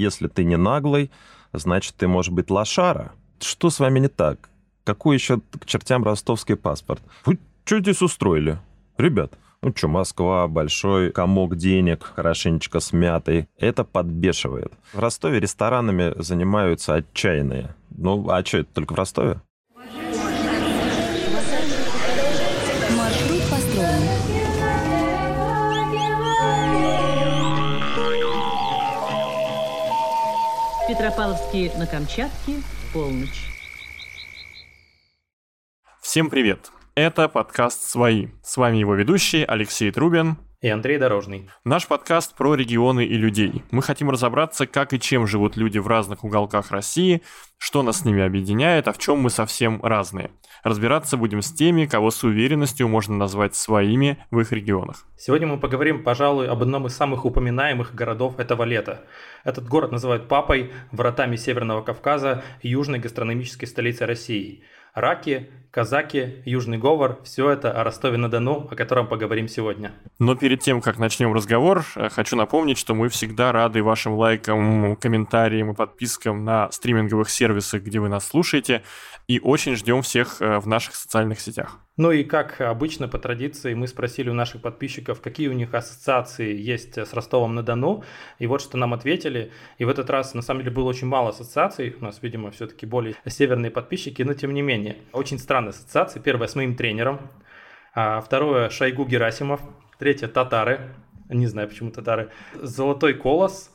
Если ты не наглый, значит, ты можешь быть лошара. Что с вами не так? Какой еще к чертям ростовский паспорт? Вы что здесь устроили? Ребят, ну что, Москва, большой комок денег, хорошенечко смятый. Это подбешивает. В Ростове ресторанами занимаются отчаянные. Ну, а что, это только в Ростове? Маршрут построен. Петропавловские на Камчатке, полночь. Всем привет! Это подкаст «Свои». С вами его ведущие Алексей Трубин и Андрей Дорожный. Наш подкаст про регионы и людей. Мы хотим разобраться, как и чем живут люди в разных уголках России, что нас с ними объединяет, а в чем мы совсем разные. Разбираться будем с теми, кого с уверенностью можно назвать своими в их регионах. Сегодня мы поговорим, пожалуй, об одном из самых упоминаемых городов этого лета. Этот город называют папой, вратами Северного Кавказа, южной гастрономической столицей России. Раки, казаки, Южный Говор – все это о Ростове-на-Дону, о котором поговорим сегодня. Но перед тем, как начнем разговор, хочу напомнить, что мы всегда рады вашим лайкам, комментариям и подпискам на стриминговых сервисах, где вы нас слушаете, и очень ждем всех в наших социальных сетях. Ну и как обычно, по традиции, мы спросили у наших подписчиков, какие у них ассоциации есть с Ростовом-на-Дону, и вот что нам ответили. И в этот раз, на самом деле, было очень мало ассоциаций, у нас, видимо, все-таки более северные подписчики, но тем не менее. Очень странные ассоциации. Первая с моим тренером, второе Шойгу Герасимов, третье татары, не знаю почему татары, золотой колос,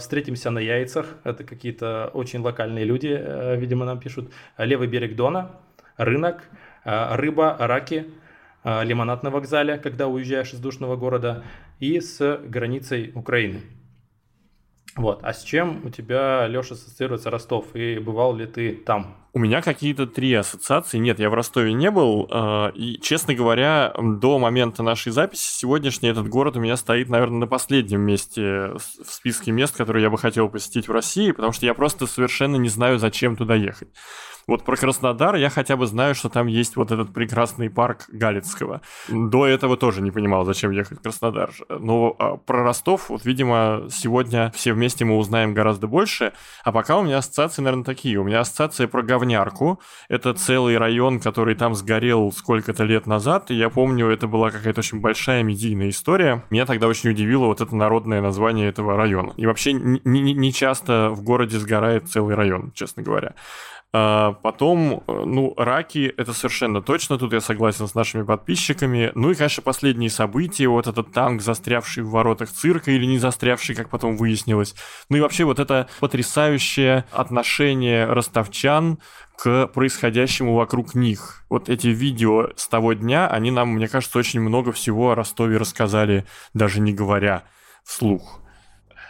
встретимся на яйцах, это какие-то очень локальные люди, видимо, нам пишут, левый берег Дона, рынок, рыба, раки, лимонад на вокзале, когда уезжаешь из душного города, и с границей Украины. Вот. А с чем у тебя, Леша, ассоциируется Ростов? И бывал ли ты там? У меня какие-то три ассоциации. Нет, я в Ростове не был. И, честно говоря, до момента нашей записи сегодняшний этот город у меня стоит, наверное, на последнем месте в списке мест, которые я бы хотел посетить в России, потому что я просто совершенно не знаю, зачем туда ехать. Вот про Краснодар я хотя бы знаю, что там есть вот этот прекрасный парк Галицкого. До этого тоже не понимал, зачем ехать в Краснодар. Но про Ростов, вот, видимо, сегодня все вместе мы узнаем гораздо больше. А пока у меня ассоциации, наверное, такие. У меня ассоциация про Говнярку. Это целый район, который там сгорел сколько-то лет назад. И я помню, это была какая-то очень большая медийная история. Меня тогда очень удивило вот это народное название этого района. И вообще не часто в городе сгорает целый район, честно говоря. Потом, ну, раки, это совершенно точно, тут я согласен с нашими подписчиками. Ну и, конечно, последние события, вот этот танк, застрявший в воротах цирка или не застрявший, как потом выяснилось. Ну и вообще вот это потрясающее отношение ростовчан к происходящему вокруг них. Вот эти видео с того дня, они нам, мне кажется, очень много всего о Ростове рассказали, даже не говоря вслух.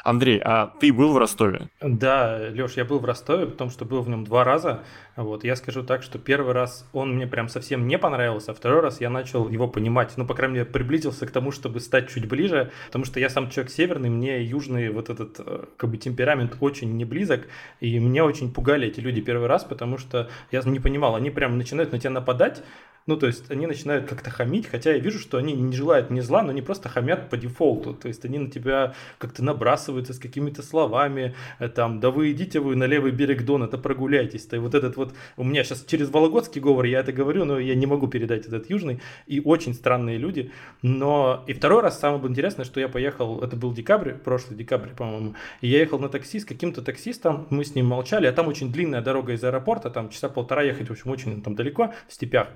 Андрей, а ты был в Ростове? Да, Леш, я был в Ростове, потому что был в нем два раза. Вот, я скажу так, что первый раз он мне прям совсем не понравился, а второй раз я начал его понимать. Ну, по крайней мере, приблизился к тому, чтобы стать чуть ближе, потому что я сам человек северный, мне южный вот этот как бы темперамент очень не близок, и меня очень пугали эти люди первый раз, потому что я не понимал, они прям начинают на тебя нападать. Ну, то есть, они начинают как-то хамить, хотя я вижу, что они не желают мне зла, но они просто хамят по дефолту. То есть, они на тебя как-то набрасываются с какими-то словами, там, да вы идите вы на левый берег Дона, да прогуляйтесь. И вот этот вот, у меня сейчас через вологодский говор я это говорю, но я не могу передать этот южный. И очень странные люди. Но и второй раз самое интересное, что я поехал, это был декабрь, прошлый декабрь, по-моему, и я ехал на такси с каким-то таксистом, мы с ним молчали, а там очень длинная дорога из аэропорта, там часа полтора ехать, в общем, очень там далеко, в степях.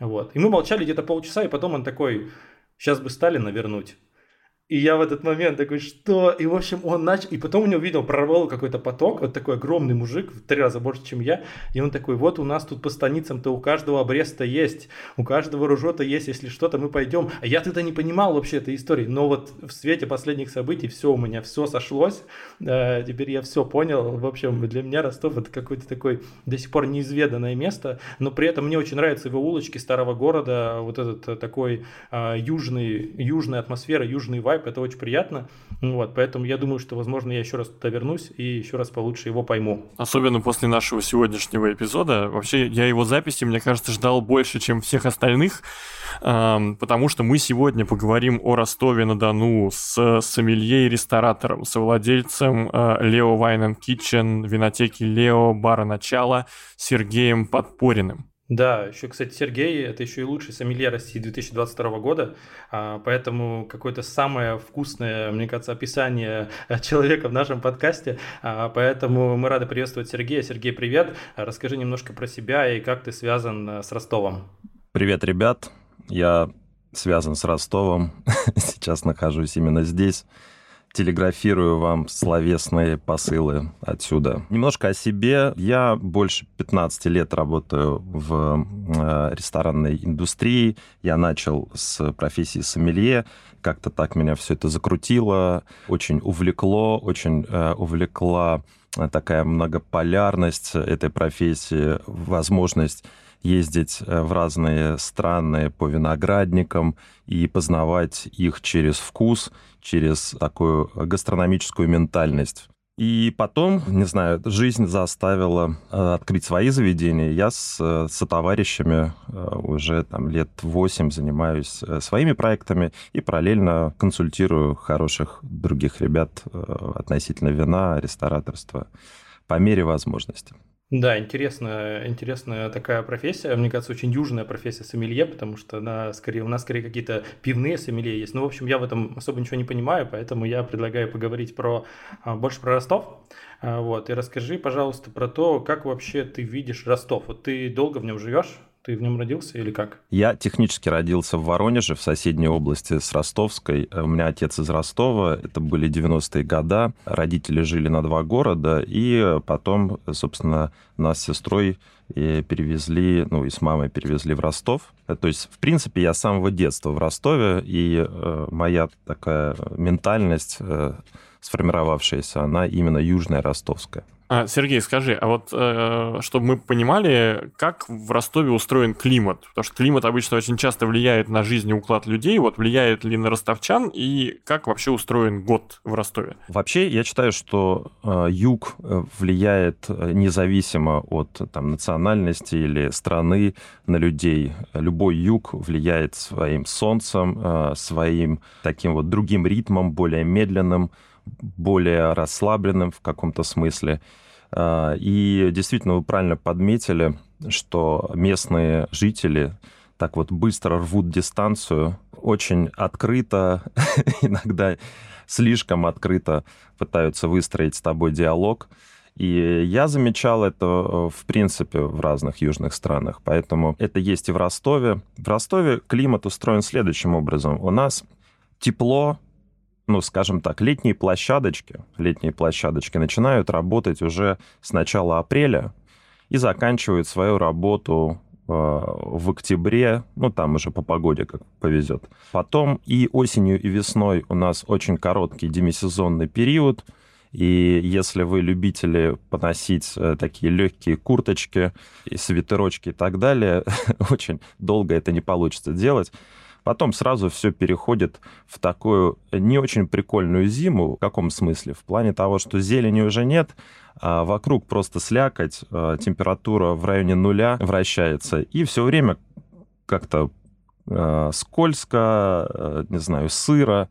Вот. И мы молчали где-то полчаса, и потом он такой, сейчас бы Сталина вернуть. И я в этот момент такой, что? И, в общем, он начал... И потом у него, видел, прорвало какой-то поток, вот такой огромный мужик, в 3 раза больше, чем я. И он такой, вот у нас тут по станицам-то у каждого обрез-то есть, у каждого ружо-то есть, если что-то, мы пойдем. А я тогда не понимал вообще этой истории, но вот в свете последних событий все у меня, все сошлось. Теперь я все понял. В общем, для меня Ростов это какое-то такое до сих пор неизведанное место, но при этом мне очень нравятся его улочки старого города, вот этот такой южный, южная атмосфера, южный вайб. лайфхак, это очень приятно. Вот, поэтому я думаю, что, возможно, я еще раз туда вернусь и еще раз получше его пойму. Особенно после нашего сегодняшнего эпизода. Вообще, я его записи, мне кажется, ждал больше, чем всех остальных, потому что мы сегодня поговорим о Ростове-на-Дону с сомелье и ресторатором, совладельцем Leo Wine & Kitchen, Vinoteca LEO, бара «Начало», Сергеем Подпориным. Да, еще, кстати, Сергей, это еще и лучший сомелье России 2022 года, поэтому какое-то самое вкусное, мне кажется, описание человека в нашем подкасте, поэтому мы рады приветствовать Сергея. Сергей, привет, расскажи немножко про себя и как ты связан с Ростовом. Привет, ребят, я связан с Ростовом, сейчас нахожусь именно здесь, телеграфирую вам словесные посылы отсюда. Немножко о себе. Я больше 15 лет работаю в ресторанной индустрии. Я начал с профессии сомелье. Как-то так меня все это закрутило. Очень увлекло, очень увлекла такая многополярность этой профессии, возможность ездить в разные страны по виноградникам и познавать их через вкус, через такую гастрономическую ментальность. И потом, не знаю, жизнь заставила открыть свои заведения. Я со товарищами уже там, лет 8 занимаюсь своими проектами и параллельно консультирую хороших других ребят относительно вина, рестораторства по мере возможности. Да, интересная такая профессия, мне кажется, очень южная профессия сомелье, потому что у нас скорее какие-то пивные сомелье есть. Ну, в общем, я в этом особо ничего не понимаю, поэтому я предлагаю поговорить больше про Ростов. Вот, и расскажи, пожалуйста, про то, как вообще ты видишь Ростов. Вот ты долго в нем живешь? Ты в нем родился или как? Я технически родился в Воронеже, в соседней области с Ростовской. У меня отец из Ростова, это были 90-е годы. Родители жили на 2 города, и потом, собственно, нас с сестрой перевезли, ну и с мамой перевезли в Ростов. То есть, в принципе, я с самого детства в Ростове, и моя такая ментальность сформировавшаяся, она именно южная, ростовская. Сергей, скажи, а вот чтобы мы понимали, как в Ростове устроен климат? Потому что климат обычно очень часто влияет на жизнь и уклад людей. Вот влияет ли на ростовчан и как вообще устроен год в Ростове? Вообще, я считаю, что юг влияет независимо от там, национальности или страны на людей. Любой юг влияет своим солнцем, своим таким вот другим ритмом, более медленным, более расслабленным в каком-то смысле. И действительно, вы правильно подметили, что местные жители так вот быстро рвут дистанцию, очень открыто, иногда слишком открыто пытаются выстроить с тобой диалог. И я замечал это, в принципе, в разных южных странах. Поэтому это есть и в Ростове. В Ростове климат устроен следующим образом. У нас тепло, ну, скажем так, летние площадочки начинают работать уже с начала апреля и заканчивают свою работу в октябре, ну, там уже по погоде как повезет. Потом и осенью, и весной у нас очень короткий демисезонный период, и если вы любители поносить такие легкие курточки, и свитерочки и так далее, очень долго это не получится делать. Потом сразу все переходит в такую не очень прикольную зиму. В каком смысле? В плане того, что зелени уже нет, а вокруг просто слякоть, температура в районе нуля вращается. И все время как-то скользко, не знаю, сыро.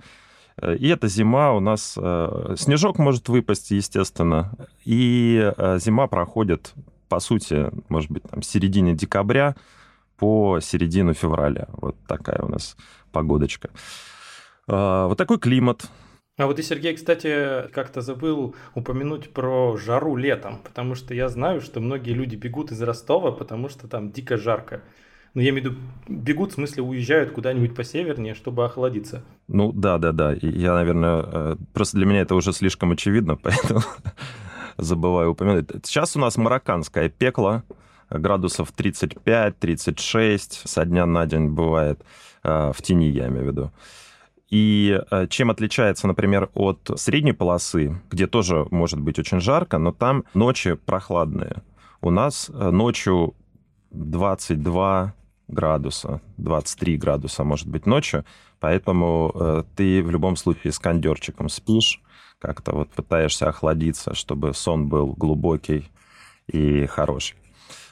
И эта зима у нас... Снежок может выпасть, естественно. И зима проходит, по сути, может быть, там, в середине декабря, по середину февраля. Вот такая у нас погодочка. Вот такой климат. А вот и Сергей, кстати, как-то забыл упомянуть про жару летом, потому что я знаю, что многие люди бегут из Ростова, потому что там дико жарко. Ну, я имею в виду, бегут, в смысле, уезжают куда-нибудь посевернее, чтобы охладиться. Ну, да. Я, наверное, просто для меня это уже слишком очевидно, поэтому забываю упомянуть. Сейчас у нас марокканское пекло. Градусов 35-36 со дня на день бывает в тени, я имею в виду. И чем отличается, например, от средней полосы, где тоже может быть очень жарко, но там ночи прохладные. У нас ночью 22, градуса, 23 градуса, может быть, ночью. Поэтому ты в любом случае с кондерчиком спишь, как-то вот пытаешься охладиться, чтобы сон был глубокий и хороший.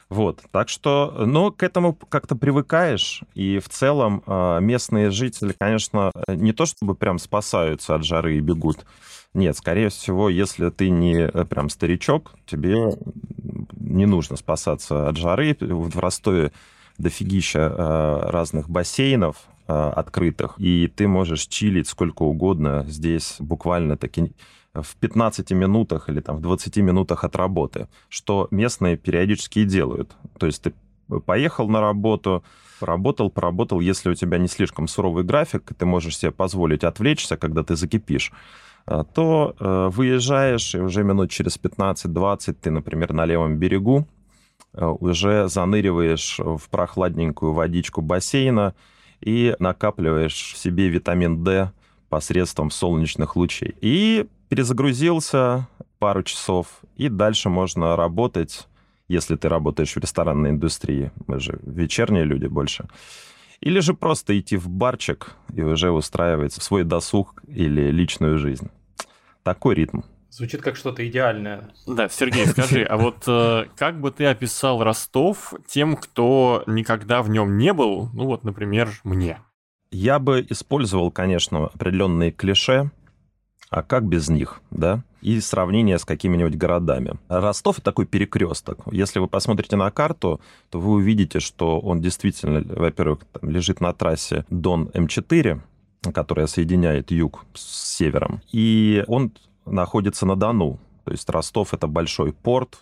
Вот, так что, ну, к этому как-то привыкаешь, и в целом местные жители, конечно, не то чтобы прям спасаются от жары и бегут. Нет, скорее всего, если ты не прям старичок, тебе не нужно спасаться от жары. В Ростове дофигища разных бассейнов открытых, и ты можешь чилить сколько угодно здесь буквально-таки в 15 минутах или там, в 20 минутах от работы, что местные периодически и делают. То есть ты поехал на работу, поработал, если у тебя не слишком суровый график, и ты можешь себе позволить отвлечься, когда ты закипишь, то выезжаешь, и уже минут через 15-20 ты, например, на левом берегу уже заныриваешь в прохладненькую водичку бассейна и накапливаешь в себе витамин D посредством солнечных лучей. И перезагрузился пару часов, и дальше можно работать, если ты работаешь в ресторанной индустрии, мы же вечерние люди больше, или же просто идти в барчик и уже устраивать свой досуг или личную жизнь. Такой ритм. Звучит как что-то идеальное. Да, Сергей, скажи, а вот как бы ты описал Ростов тем, кто никогда в нем не был, ну вот, например, мне? Я бы использовал, конечно, определенные клише, а как без них, да? И сравнение с какими-нибудь городами. Ростов — такой перекресток. Если вы посмотрите на карту, то вы увидите, что он действительно, во-первых, лежит на трассе Дон М4, которая соединяет юг с севером, и он находится на Дону. То есть Ростов — это большой порт,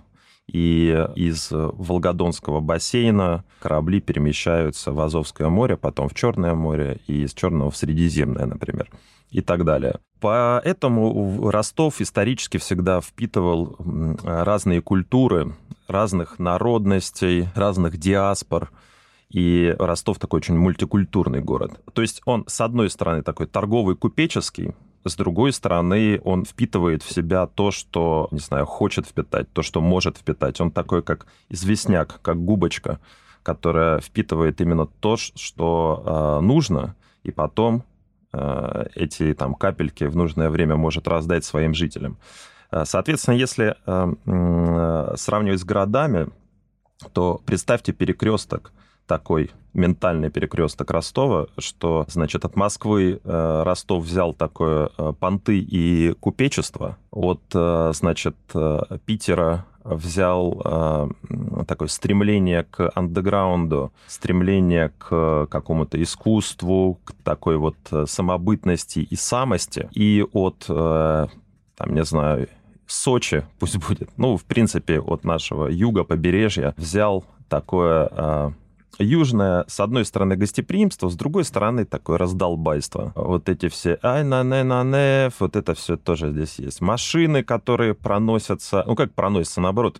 и из Волгодонского бассейна корабли перемещаются в Азовское море, потом в Черное море, и из Черного в Средиземное, например, и так далее. Поэтому Ростов исторически всегда впитывал разные культуры, разных народностей, разных диаспор, и Ростов такой очень мультикультурный город. То есть он, с одной стороны, такой торговый, купеческий, с другой стороны, он впитывает в себя то, что, не знаю, хочет впитать, то, что может впитать. Он такой, как известняк, как губочка, которая впитывает именно то, что нужно, и потом эти там капельки в нужное время может раздать своим жителям. Соответственно, если сравнивать с городами, то представьте перекресток, такой ментальный перекресток Ростова, что, значит, от Москвы Ростов взял такое понты и купечество, от, значит, Питера взял такое стремление к андеграунду, стремление к какому-то искусству, к такой вот самобытности и самости, и от, там, не знаю, Сочи, пусть будет, ну, в принципе, от нашего юга, побережья, взял такое южное, с одной стороны, гостеприимство, с другой стороны, такое раздолбайство. Вот эти все ай-на-не-на-не, вот это все тоже здесь есть. Машины, которые проносятся, ну как проносятся, наоборот,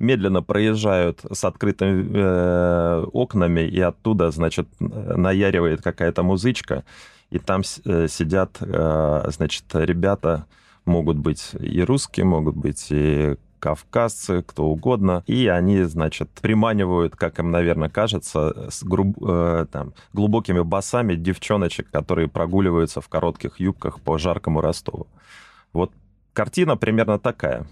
медленно проезжают с открытыми окнами, и оттуда, значит, наяривает какая-то музычка, и там сидят, значит, ребята, могут быть и русские, могут быть и кавказцы, кто угодно, и они, значит, приманивают, как им, наверное, кажется, с глубокими басами девчоночек, которые прогуливаются в коротких юбках по жаркому Ростову. Вот картина примерно такая.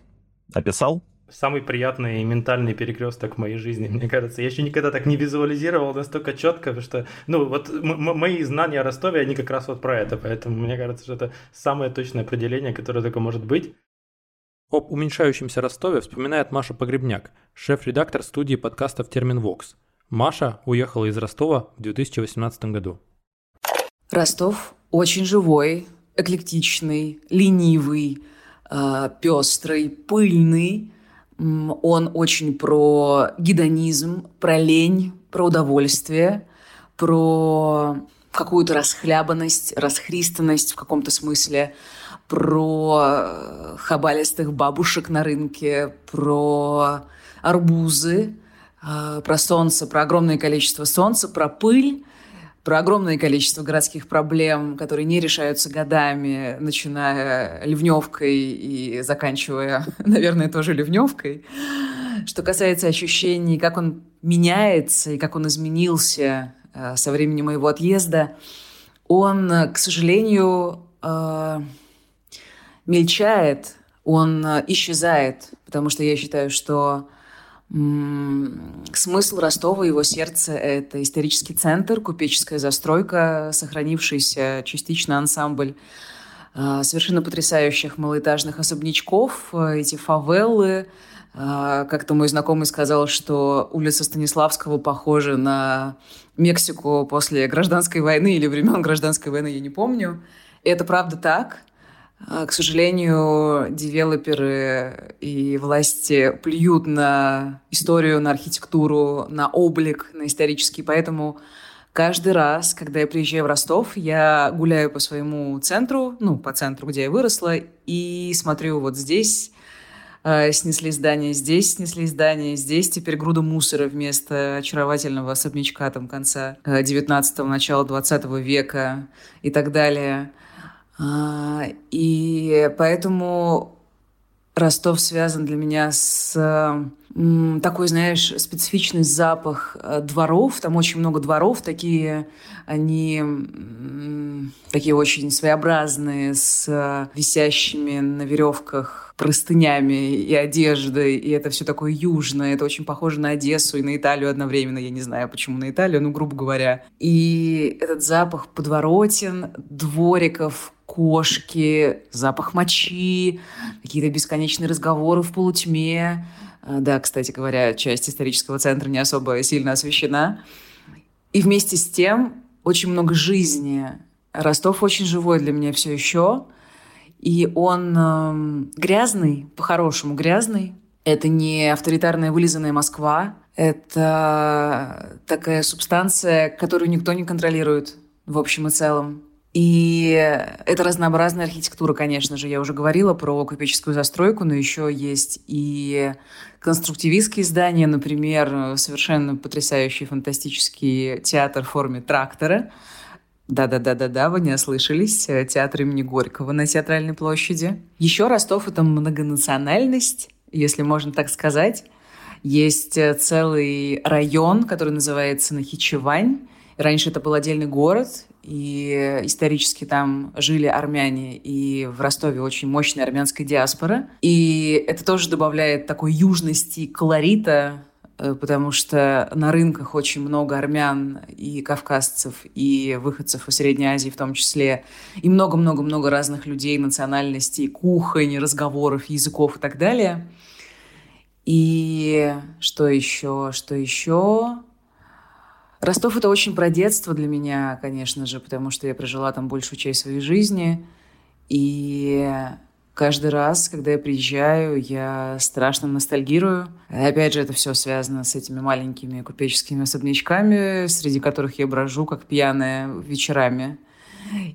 Описал? Самый приятный ментальный перекресток в моей жизни, мне кажется. Я еще никогда так не визуализировал настолько четко, что, ну, вот мои знания о Ростове, они как раз вот про это, поэтому мне кажется, что это самое точное определение, которое только может быть. Об уменьшающемся Ростове вспоминает Маша Погребняк, шеф-редактор студии подкастов «Термин Вокс». Маша уехала из Ростова в 2018 году. Ростов очень живой, эклектичный, ленивый, пестрый, пыльный. Он очень про гедонизм, про лень, про удовольствие, про какую-то расхлябанность, расхристанность в каком-то смысле, про хабалистых бабушек на рынке, про арбузы, про солнце, про огромное количество солнца, про пыль, про огромное количество городских проблем, которые не решаются годами, начиная ливневкой и заканчивая, наверное, тоже ливневкой. Что касается ощущений, как он меняется и как он изменился со времени моего отъезда, он, к сожалению, мельчает, он исчезает, потому что я считаю, что смысл Ростова, его сердце – это исторический центр, купеческая застройка, сохранившийся частично ансамбль совершенно потрясающих малоэтажных особнячков, эти фавелы. Как-то мой знакомый сказал, что улица Станиславского похожа на Мексику после гражданской войны или времен гражданской войны, я не помню. И это правда так. К сожалению, девелоперы и власти плюют на историю, на архитектуру, на облик, на исторический. Поэтому каждый раз, когда я приезжаю в Ростов, я гуляю по своему центру, ну, по центру, где я выросла, и смотрю: вот здесь снесли здание, здесь снесли здание, здесь теперь груда мусора вместо очаровательного особнячка там конца 19-го, начала 20 века и так далее. И поэтому Ростов связан для меня с такой, знаешь, специфичный запах дворов. Там очень много дворов, такие они такие очень своеобразные, с висящими на веревках простынями и одеждой. И это все такое южное. Это очень похоже на Одессу и на Италию одновременно. Я не знаю, почему на Италию, ну, грубо говоря. И этот запах подворотен, двориков, кошки, запах мочи, какие-то бесконечные разговоры в полутьме. Да, кстати говоря, часть исторического центра не особо сильно освещена. И вместе с тем очень много жизни. Ростов очень живой для меня все еще. И он грязный, по-хорошему грязный. Это не авторитарная вылизанная Москва. Это такая субстанция, которую никто не контролирует в общем и целом. И это разнообразная архитектура, конечно же. Я уже говорила про купеческую застройку, но еще есть и конструктивистские здания. Например, совершенно потрясающий, фантастический театр в форме трактора. Да-да-да-да-да, вы не ослышались. Театр имени Горького на Театральной площади. Еще Ростов – это многонациональность, если можно так сказать. Есть целый район, который называется Нахичевань. Раньше это был отдельный город, и исторически там жили армяне, и в Ростове очень мощная армянская диаспора. И это тоже добавляет такой южности, колорита, потому что на рынках очень много армян и кавказцев, и выходцев из Средней Азии в том числе, и много-много-много разных людей, национальностей, кухонь, разговоров, языков и так далее. И что еще, что еще... Ростов – это очень про детство для меня, конечно же, потому что я прожила там большую часть своей жизни. И каждый раз, когда я приезжаю, я страшно ностальгирую. И опять же, это все связано с этими маленькими купеческими особнячками, среди которых я брожу, как пьяная, вечерами.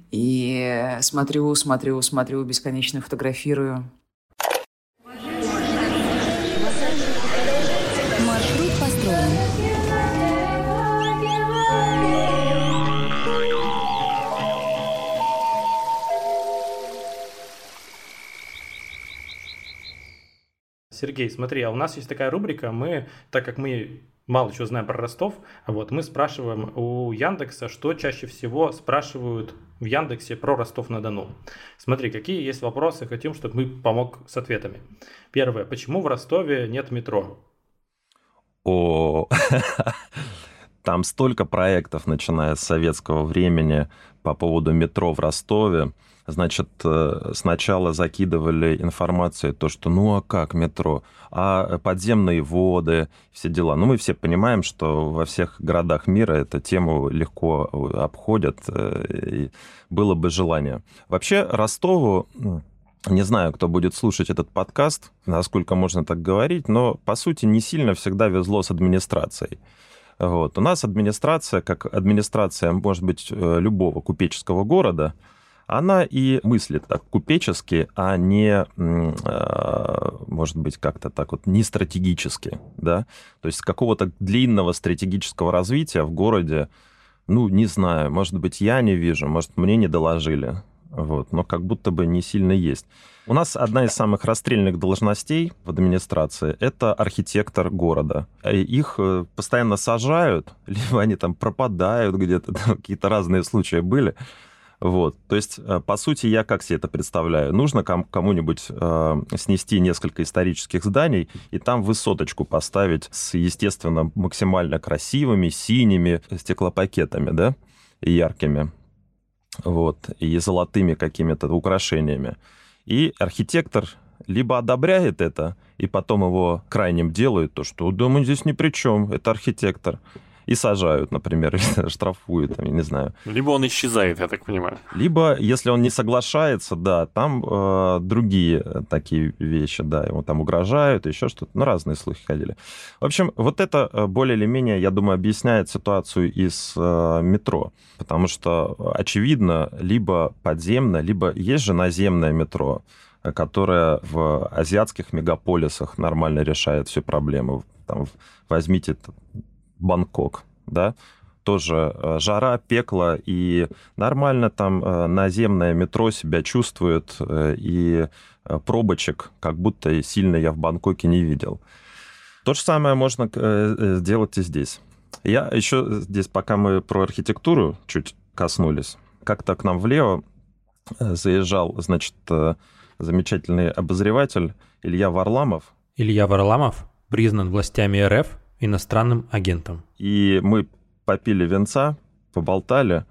И смотрю, бесконечно фотографирую. Сергей, смотри, а у нас есть такая рубрика, так как мы мало чего знаем про Ростов, вот, мы спрашиваем у Яндекса, что чаще всего спрашивают в Яндексе про Ростов-на-Дону. Смотри, какие есть вопросы, хотим, чтобы мы помог с ответами. Первое, почему в Ростове нет метро? О, там столько проектов, начиная с советского времени, по поводу метро в Ростове. Значит, сначала закидывали информацию, то, что ну а как метро, а подземные воды, все дела. Ну, мы все понимаем, что во всех городах мира эту тему легко обходят, и было бы желание. Вообще, Ростову, не знаю, кто будет слушать этот подкаст, насколько можно так говорить, но, по сути, не сильно всегда везло с администрацией. Вот. У нас администрация, как администрация, может быть, любого купеческого города, она и мыслит так купечески, а не, может быть, как-то так вот не стратегически, да? То есть какого-то длинного стратегического развития в городе, ну, не знаю, может быть, я не вижу, может, мне не доложили. вот, но как будто бы не сильно есть. У нас одна из самых расстрельных должностей в администрации — это архитектор города. Их постоянно сажают, либо они там пропадают где-то, какие-то разные случаи были. Вот. То есть, по сути, я как себе это представляю? Нужно кому-нибудь снести несколько исторических зданий и там высоточку поставить с, естественно, максимально красивыми синими стеклопакетами, да, и яркими, вот, и золотыми какими-то украшениями. И архитектор либо одобряет это, и потом его крайним делают то, что «да мы здесь ни при чем, это архитектор». И сажают, например, штрафуют, я не знаю. Либо он исчезает, я так понимаю. Либо, если он не соглашается, да, там другие такие вещи, да, ему там угрожают, еще что-то, ну, разные слухи ходили. В общем, вот это более или менее, я думаю, объясняет ситуацию и с метро, потому что, очевидно, либо подземное, либо есть же наземное метро, которая в азиатских мегаполисах нормально решает всю проблему. Там, возьмите... Бангкок, да, тоже жара, пекло, и нормально там наземное метро себя чувствует, и пробочек как будто сильно я в Бангкоке не видел. То же самое можно сделать и здесь. Я еще здесь, пока мы про архитектуру чуть коснулись, как-то к нам влево заезжал, значит, замечательный обозреватель Илья Варламов. Илья Варламов признан властями РФ иностранным агентом. И мы попили винца, поболтали,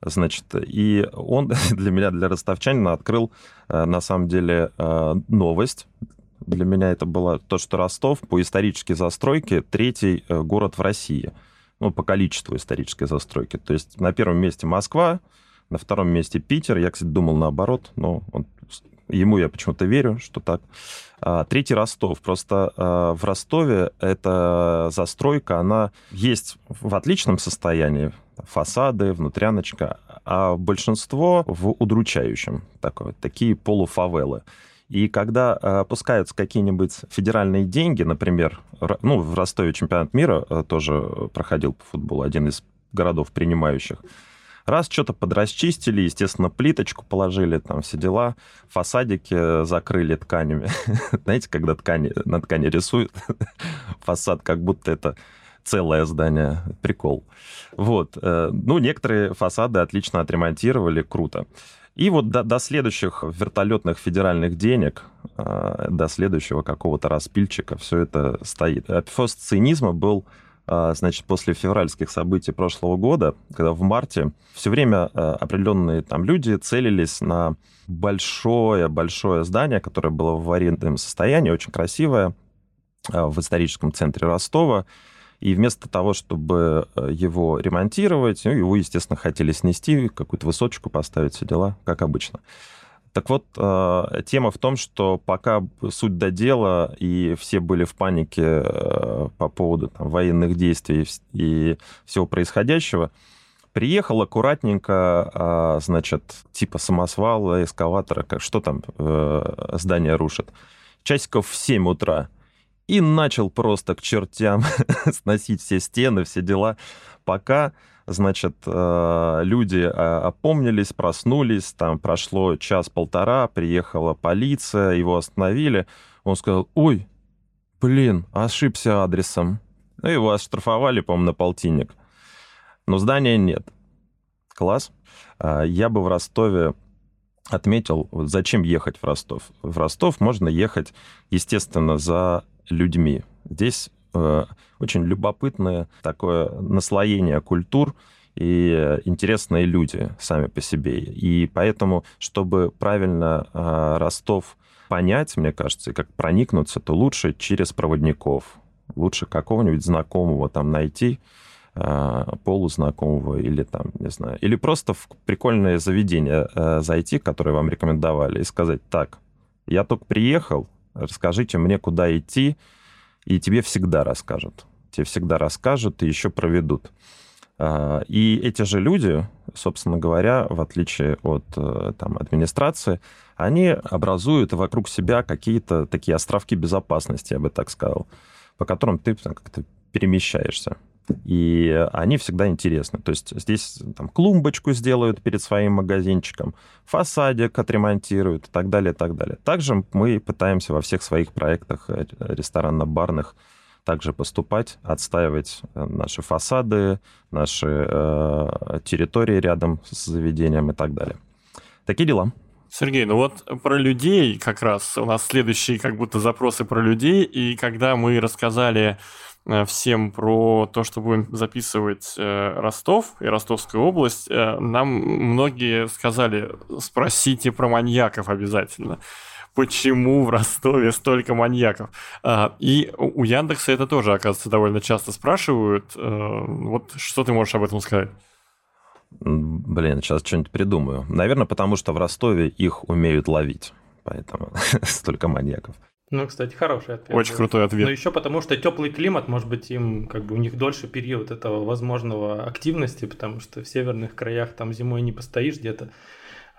значит, и он для меня, для ростовчанина, открыл, на самом деле, новость. Для меня это было то, что Ростов по исторической застройке третий город в России, ну, по количеству исторической застройки. То есть на первом месте Москва, на втором месте Питер. Я, кстати, думал наоборот, но он... Ему я почему-то верю, что так. Третий Ростов. Просто в Ростове эта застройка, она есть в отличном состоянии. Фасады, внутряночка. А большинство в удручающем. Такие полуфавелы. И когда опускаются какие-нибудь федеральные деньги, например, ну, в Ростове чемпионат мира тоже проходил по футболу, один из городов принимающих. Раз что-то подрасчистили, естественно, плиточку положили, там все дела, фасадики закрыли тканями. Знаете, когда ткани, на ткани рисуют фасад, как будто это целое здание, прикол. Вот. Ну, некоторые фасады отлично отремонтировали, круто. И вот до следующих вертолетных федеральных денег, до следующего какого-то распильчика все это стоит. Апофеоз цинизма был... Значит, после февральских событий прошлого года, когда в марте все время определенные там люди целились на большое-большое здание, которое было в аварийном состоянии, очень красивое, в историческом центре Ростова. И вместо того, чтобы его ремонтировать, ну, его, естественно, хотели снести, какую-то высоточку поставить, все дела, как обычно. Так вот, тема в том, что пока суть до дела, и все были в панике по поводу там военных действий и всего происходящего, приехал аккуратненько, значит, типа самосвала, экскаватора, что там здание рушит, часиков в 7 утра, и начал просто к чертям сносить все стены, все дела, пока... Значит, люди опомнились, проснулись, там прошло час-полтора, приехала полиция, его остановили. Он сказал, ой, блин, ошибся адресом. Ну, его оштрафовали, по-моему, на полтинник. Но здания нет. Класс. Я бы в Ростове отметил, вот зачем ехать в Ростов. В Ростов можно ехать, естественно, за людьми. Здесь... очень любопытное такое наслоение культур и интересные люди сами по себе. И поэтому, чтобы правильно Ростов понять, мне кажется, и как проникнуться, то лучше через проводников. Лучше какого-нибудь знакомого там найти, полузнакомого или там, не знаю, или просто в прикольное заведение зайти, которое вам рекомендовали, и сказать, так, я только приехал, расскажите мне, куда идти, и тебе всегда расскажут. Тебе всегда расскажут и еще проведут. И эти же люди, собственно говоря, в отличие от там, администрации, они образуют вокруг себя какие-то такие островки безопасности, я бы так сказал, по которым ты как-то перемещаешься. И они всегда интересны. То есть здесь там клумбочку сделают перед своим магазинчиком, фасадик отремонтируют и так далее, и так далее. Также мы пытаемся во всех своих проектах ресторанно-барных также поступать, отстаивать наши фасады, наши территории рядом с заведением и так далее. Такие дела. Сергей, ну вот про людей как раз у нас следующие как будто запросы про людей. И когда мы рассказали всем про то, что будем записывать Ростов и Ростовскую область, нам многие сказали, спросите про маньяков обязательно. Почему в Ростове столько маньяков? И у Яндекса это тоже, оказывается, довольно часто спрашивают. Вот что ты можешь об этом сказать? Блин, сейчас что-нибудь придумаю. Наверное, потому что в Ростове их умеют ловить. Поэтому столько маньяков. Ну, кстати, хороший ответ. Очень крутой ответ. Но еще потому, что теплый климат, может быть, им как бы у них дольше период этого возможного активности, потому что в северных краях там зимой не постоишь где-то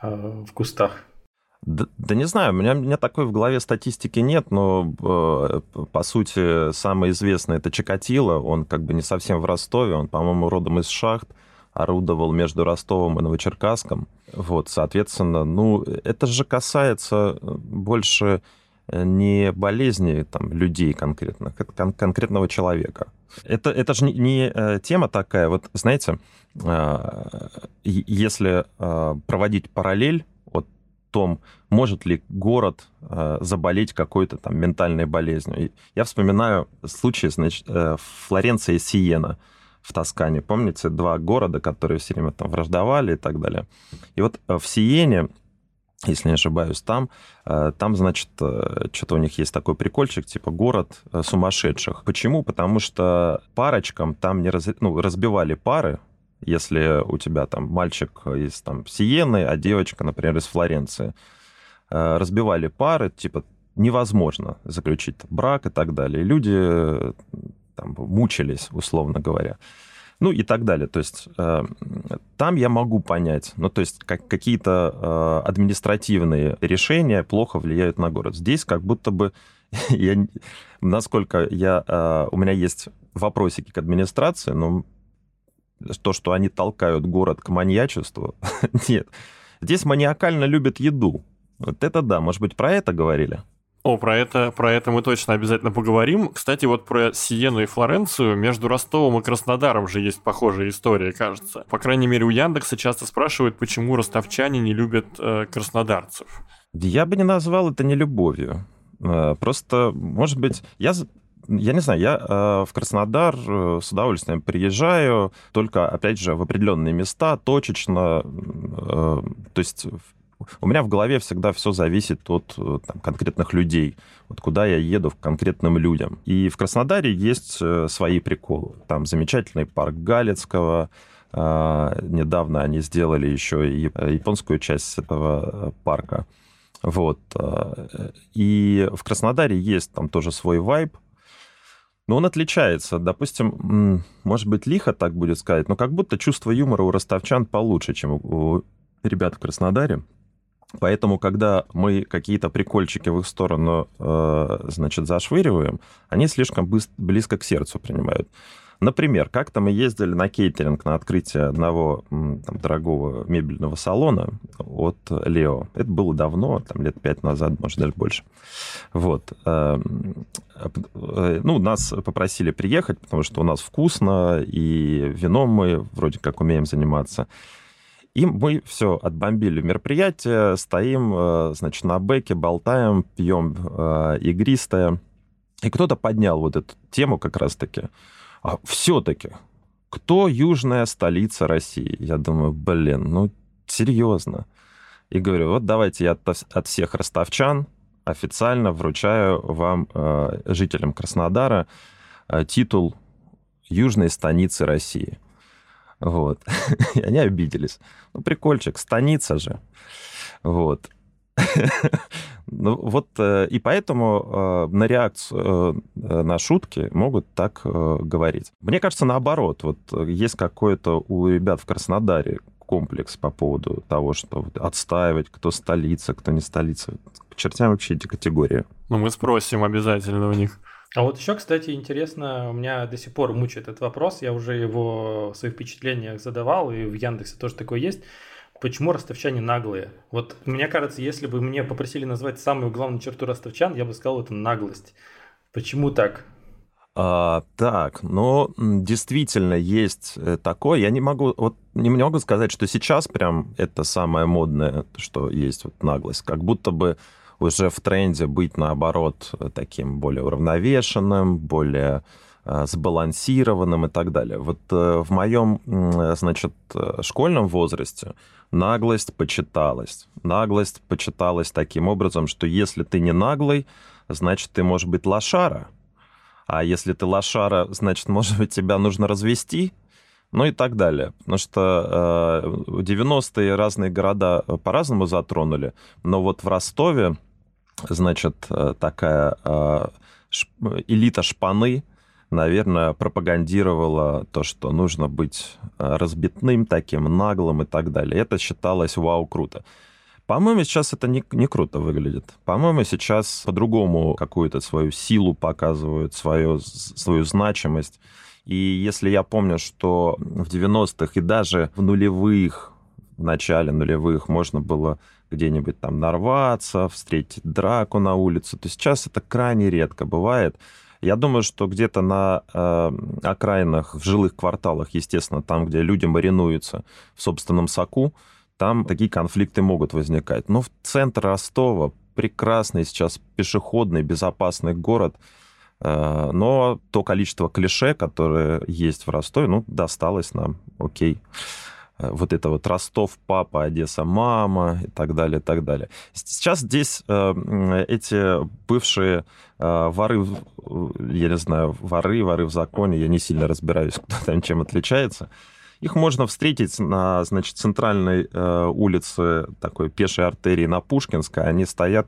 в кустах. Да не знаю, у меня такой в голове статистики нет, но, по сути, самое известное – это Чикатило. Он как бы не совсем в Ростове, он, по-моему, родом из Шахт, орудовал между Ростовом и Новочеркасском. Вот, соответственно, ну, это же касается больше не болезни там, людей конкретно, конкретного человека. Это же не тема такая. Вот, знаете, если проводить параллель, том, может ли город заболеть какой-то там ментальной болезнью. И я вспоминаю случай, значит, Флоренция и Сиена в Тоскане. Помните, два города, которые все время там враждовали и так далее. И вот в Сиене, если не ошибаюсь, там, значит, что-то у них есть такой прикольчик, типа город сумасшедших. Почему? Потому что парочкам там не разбивали пары. Если у тебя там мальчик из там, Сиены, а девочка, например, из Флоренции. Разбивали пары, типа невозможно заключить брак и так далее. И люди там, мучились, условно говоря. Ну и так далее. То есть там я могу понять. Ну то есть какие-то административные решения плохо влияют на город. Здесь как будто бы, у меня есть вопросики к администрации, но то, что они толкают город к маньячеству, нет. Здесь маниакально любят еду. Вот это да, может быть, про это говорили? О, про это мы точно обязательно поговорим. Кстати, вот про Сиену и Флоренцию. Между Ростовом и Краснодаром же есть похожая история, кажется. По крайней мере, у Яндекса часто спрашивают, почему ростовчане не любят краснодарцев. Я бы не назвал это нелюбовью. Просто, может быть, я не знаю, я в Краснодар с удовольствием приезжаю, только, опять же, в определенные места, точечно. То есть у меня в голове всегда все зависит от там, конкретных людей, вот куда я еду к конкретным людям. И в Краснодаре есть свои приколы. Там замечательный парк Галицкого. Недавно они сделали еще и японскую часть этого парка. Вот. И в Краснодаре есть там тоже свой вайб. Но он отличается. Допустим, может быть, лихо так будет сказать, но как будто чувство юмора у ростовчан получше, чем у ребят в Краснодаре. Поэтому, когда мы какие-то прикольчики в их сторону, значит, зашвыриваем, они слишком близко к сердцу принимают. Например, как-то мы ездили на кейтеринг на открытие одного там, дорогого мебельного салона от Лео. Это было давно, там, лет 5 назад, может, даже больше. Вот. Ну, нас попросили приехать, потому что у нас вкусно, и вином мы вроде как умеем заниматься. И мы все отбомбили мероприятие, стоим, значит, на бэке, болтаем, пьем игристое. И кто-то поднял вот эту тему как раз-таки. А все-таки, кто южная столица России? Я думаю, блин, ну серьезно. И говорю, вот давайте я от всех ростовчан официально вручаю вам, жителям Краснодара, титул южной станицы России. Вот. И они обиделись. Ну, прикольчик, станица же. Вот. Ну вот, и поэтому на реакцию на шутки могут так говорить. Мне кажется, наоборот, вот есть какой-то у ребят в Краснодаре комплекс по поводу того, что отстаивать, кто столица, кто не столица. К чертям вообще эти категории. Ну, мы спросим обязательно у них. А вот еще, кстати, интересно, у меня до сих пор мучает этот вопрос, я уже его в своих впечатлениях задавал, и в Яндексе тоже такое есть. Почему ростовчане наглые? Вот мне кажется, если бы мне попросили назвать самую главную черту ростовчан, я бы сказал, это наглость. Почему так? Так, ну, действительно, есть такое. Я не могу, вот, не могу сказать, что сейчас прям это самое модное, что есть, вот наглость. Как будто бы уже в тренде быть, наоборот, таким более уравновешенным, более сбалансированным и так далее. Вот в моем, значит, школьном возрасте наглость почиталась таким образом, что если ты не наглый, значит, ты можешь быть лошара. А если ты лошара, значит, может быть, тебя нужно развести, ну и так далее. Потому что 90-е разные города по-разному затронули, но вот в Ростове, значит, такая элита шпаны, наверное, пропагандировала то, что нужно быть разбитным, таким наглым и так далее. Это считалось вау, круто. По-моему, сейчас это не круто выглядит. По-моему, сейчас по-другому какую-то свою силу показывают, свою значимость. И если я помню, что в 90-х и даже в нулевых, в начале нулевых можно было где-нибудь там нарваться, встретить драку на улице, то сейчас это крайне редко бывает. Я думаю, что где-то на окраинах, в жилых кварталах, естественно, там, где люди маринуются в собственном соку, там такие конфликты могут возникать. Но в центре Ростова прекрасный сейчас пешеходный, безопасный город, но то количество клише, которое есть в Ростове, ну, досталось нам, окей. Вот это вот Ростов, папа, Одесса, мама и так далее, и так далее. Сейчас здесь эти бывшие воры, я не знаю, воры в законе, я не сильно разбираюсь, кто там чем отличается. Их можно встретить на, значит, центральной улице, такой пешей артерии на Пушкинской. Они стоят,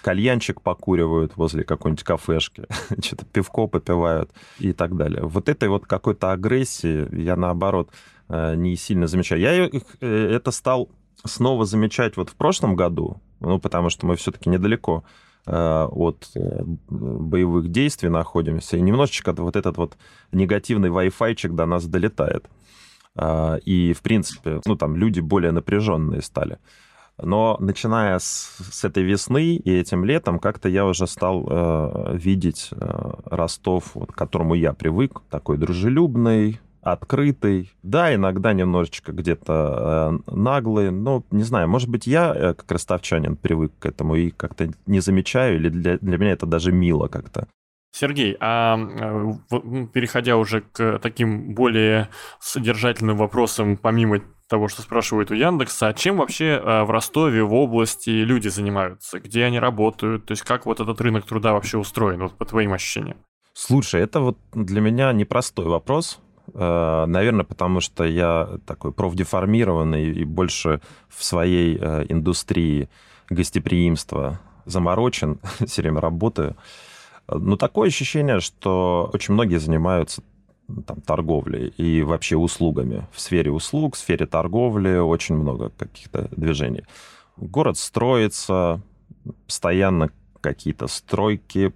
кальянчик покуривают возле какой-нибудь кафешки, что-то пивко попивают и так далее. Вот этой вот какой-то агрессии я, наоборот, не сильно замечаю. Я это стал снова замечать вот в прошлом году, ну, потому что мы все-таки недалеко от боевых действий находимся, и немножечко вот этот вот негативный вай-файчик до нас долетает. И, в принципе, ну, там люди более напряженные стали. Но начиная с этой весны и этим летом, как-то я уже стал видеть Ростов, вот, к которому я привык, такой дружелюбный, открытый. Да, иногда немножечко где-то наглый, но, не знаю, может быть, я, как ростовчанин, привык к этому и как-то не замечаю, или для меня это даже мило как-то. Сергей, а переходя уже к таким более содержательным вопросам, помимо того, что спрашивают у Яндекса, чем вообще в Ростове, в области люди занимаются? Где они работают? То есть как вот этот рынок труда вообще устроен, вот по твоим ощущениям? Слушай, это вот для меня непростой вопрос. Наверное, потому что я такой профдеформированный и больше в своей индустрии гостеприимства заморочен, все время работаю. Но такое ощущение, что очень многие занимаются там торговлей и вообще услугами. В сфере услуг, в сфере торговли очень много каких-то движений. Город строится, постоянно какие-то стройки.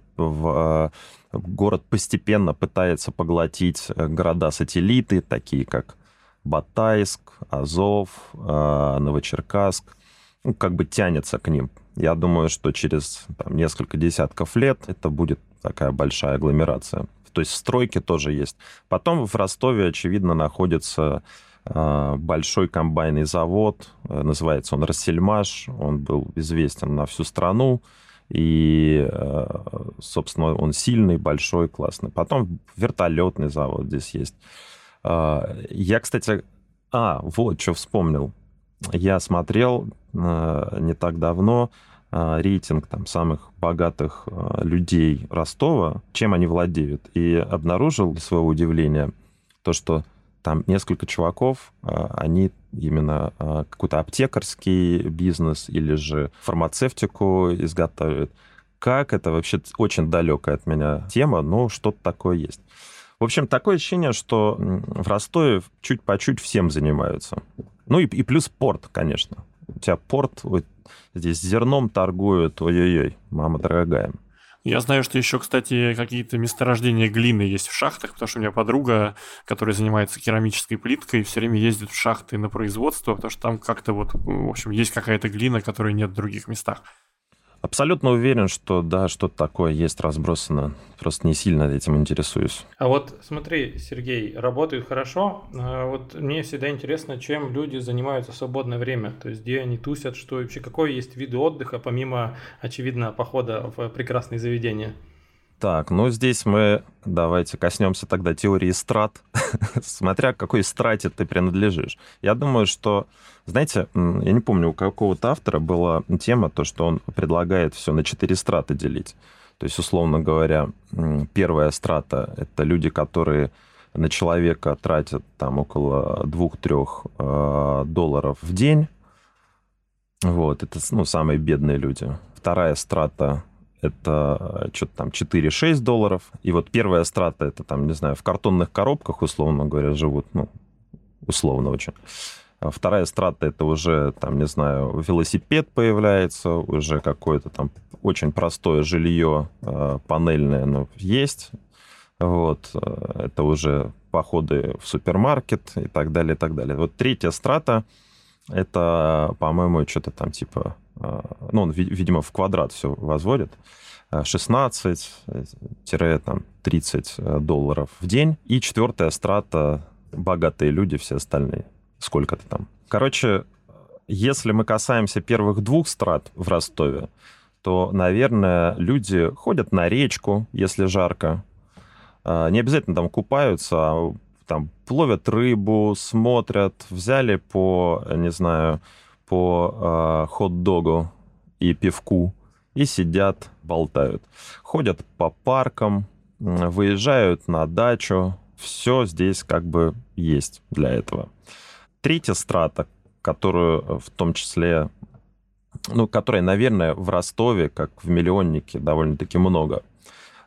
Город постепенно пытается поглотить города-сателлиты, такие как Батайск, Азов, Новочеркасск. Ну, как бы тянется к ним. Я думаю, что через там несколько десятков лет это будет такая большая агломерация. То есть стройки тоже есть. Потом в Ростове, очевидно, находится большой комбайный завод. Называется он «Россельмаш». Он был известен на всю страну. И, собственно, он сильный, большой, классный. Потом вертолетный завод здесь есть. Я, кстати... вот что вспомнил. Я смотрел не так давно рейтинг там самых богатых людей Ростова, чем они владеют. И обнаружил, для своего удивления, то, что там несколько чуваков, они именно какой-то аптекарский бизнес или же фармацевтику изготавливают. Как это вообще очень далекая от меня тема, но что-то такое есть. В общем, такое ощущение, что в Ростове чуть по чуть всем занимаются. Ну и плюс порт, конечно. У тебя порт, вот здесь зерном торгуют, ой-ой-ой, мама дорогая. Я знаю, что еще, кстати, какие-то месторождения глины есть в шахтах, потому что у меня подруга, которая занимается керамической плиткой, все время ездит в шахты на производство, потому что там как-то вот, в общем, есть какая-то глина, которой нет в других местах. Абсолютно уверен, что да, что-то такое есть разбросано. Просто не сильно этим интересуюсь. А вот смотри, Сергей, работает хорошо. Вот мне всегда интересно, чем люди занимаются в свободное время. То есть где они тусят, что вообще, какой есть вид отдыха, помимо, очевидно, похода в прекрасные заведения. Так, ну здесь мы давайте коснемся тогда теории страт, смотря к какой страте ты принадлежишь. Я думаю, что, знаете, я не помню, у какого-то автора была тема, то, что он предлагает все на 4 страты делить. То есть, условно говоря, первая страта — это люди, которые на человека тратят там около 2-3 долларов в день. Вот, это, ну, самые бедные люди. Вторая страта — это что-то там 4-6 долларов. И вот первая страта — это там, не знаю, в картонных коробках, условно говоря, живут, ну, условно очень. Вторая страта — это уже, там, не знаю, велосипед появляется, уже какое-то там очень простое жилье панельное, ну, есть. Вот, это уже походы в супермаркет и так далее, и так далее. Вот третья страта — это, по-моему, что-то там типа... Ну, он, видимо, в квадрат все возводит. 16-30 долларов в день. И четвертая страта — богатые люди, все остальные. Сколько-то там. Короче, если мы касаемся первых двух страт в Ростове, то, наверное, люди ходят на речку, если жарко. Не обязательно там купаются, а там ловят рыбу, смотрят, взяли по, не знаю... по хот-догу и пивку, и сидят, болтают. Ходят по паркам, выезжают на дачу. Все здесь как бы есть для этого. Третья страта, которую в том числе... Ну, которой, наверное, в Ростове, как в миллионнике, довольно-таки много.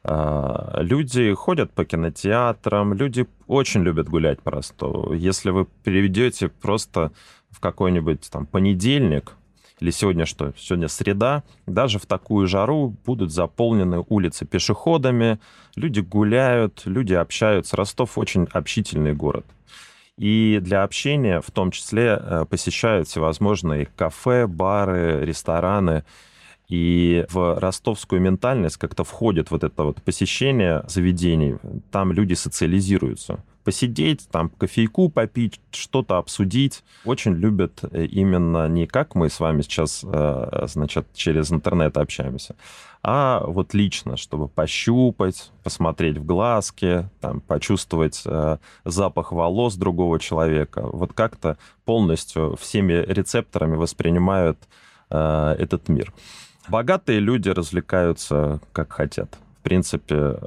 Люди ходят по кинотеатрам, люди очень любят гулять по Ростову. Если вы переведете просто... в какой-нибудь там понедельник, или сегодня что? Сегодня среда. Даже в такую жару будут заполнены улицы пешеходами, люди гуляют, люди общаются. Ростов очень общительный город. И для общения в том числе посещают всевозможные кафе, бары, рестораны. И в ростовскую ментальность как-то входит вот это вот посещение заведений. Там люди социализируются. Посидеть, там, кофейку попить, что-то обсудить. Очень любят именно не как мы с вами сейчас, значит, через интернет общаемся, а вот лично, чтобы пощупать, посмотреть в глазки, там, почувствовать запах волос другого человека. Вот как-то полностью всеми рецепторами воспринимают этот мир. Богатые люди развлекаются как хотят. В принципе,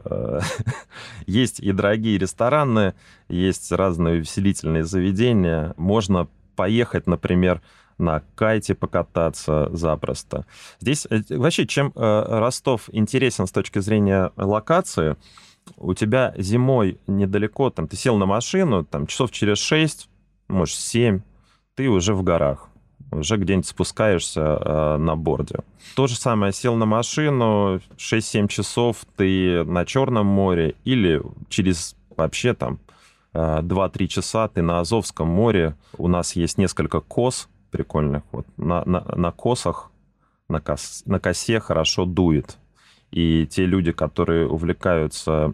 есть и дорогие рестораны, есть разные увеселительные заведения. Можно поехать, например, на кайте покататься запросто. Здесь вообще, чем Ростов интересен с точки зрения локации, у тебя зимой недалеко, там, ты сел на машину, там, часов через 6, может, 7, ты уже в горах. Уже где-нибудь спускаешься на борде. То же самое, сел на машину, 6-7 часов ты на Черном море, или через вообще там 2-3 часа ты на Азовском море. У нас есть несколько кос прикольных. Вот, на косах, на косе хорошо дует. И те люди, которые увлекаются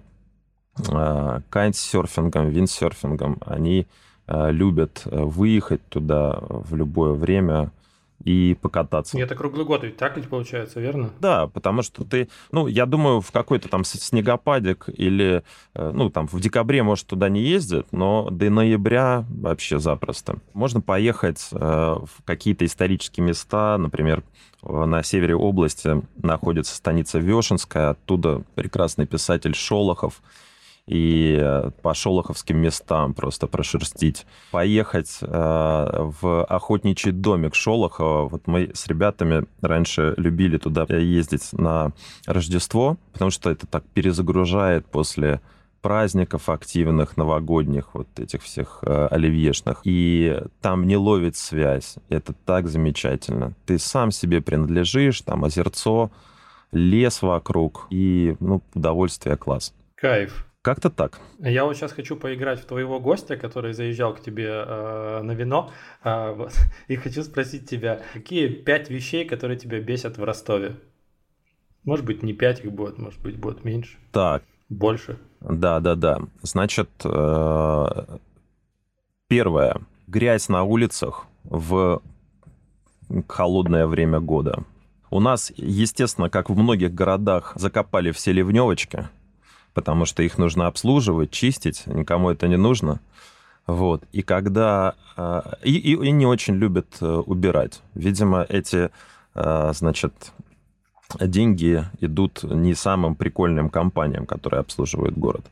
кайтсерфингом, виндсерфингом, они... любят выехать туда в любое время и покататься. И это круглый год ведь так ведь получается, верно? Да, потому что ты, ну, я думаю, в какой-то там снегопадик или, ну, там, в декабре, может, туда не ездят, но до ноября вообще запросто. Можно поехать в какие-то исторические места, например, на севере области находится станица Вешенская, оттуда прекрасный писатель Шолохов, и по шолоховским местам просто прошерстить. Поехать в охотничий домик Шолохова. Вот мы с ребятами раньше любили туда ездить на Рождество, потому что это так перезагружает после праздников активных, новогодних, вот этих всех оливьешных. И там не ловит связь. Это так замечательно. Ты сам себе принадлежишь, там озерцо, лес вокруг и, ну, удовольствие, класс. Кайф. Как-то так. Я вот сейчас хочу поиграть в твоего гостя, который заезжал к тебе на вино, вот, и хочу спросить тебя, какие 5 вещей, которые тебя бесят в Ростове? Может быть, не 5 их будет, может быть, будет меньше. Так. Больше. Да. Значит, первое. Грязь на улицах в холодное время года. У нас, естественно, как в многих городах, закопали все ливневочки, потому что их нужно обслуживать, чистить, никому это не нужно. Вот. И когда... И не очень любят убирать. Видимо, эти, значит, деньги идут не самым прикольным компаниям, которые обслуживают город.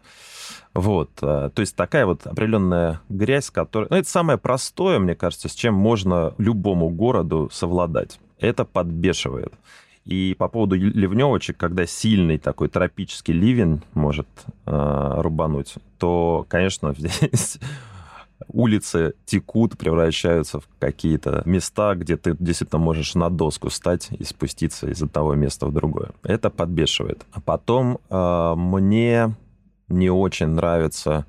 Вот. То есть такая вот определенная грязь, которая... Ну, это самое простое, мне кажется, с чем можно любому городу совладать. Это подбешивает. И по поводу ливневочек, когда сильный такой тропический ливень может рубануть, то, конечно, здесь улицы текут, превращаются в какие-то места, где ты действительно можешь на доску встать и спуститься из одного места в другое. Это подбешивает. А потом мне не очень нравится,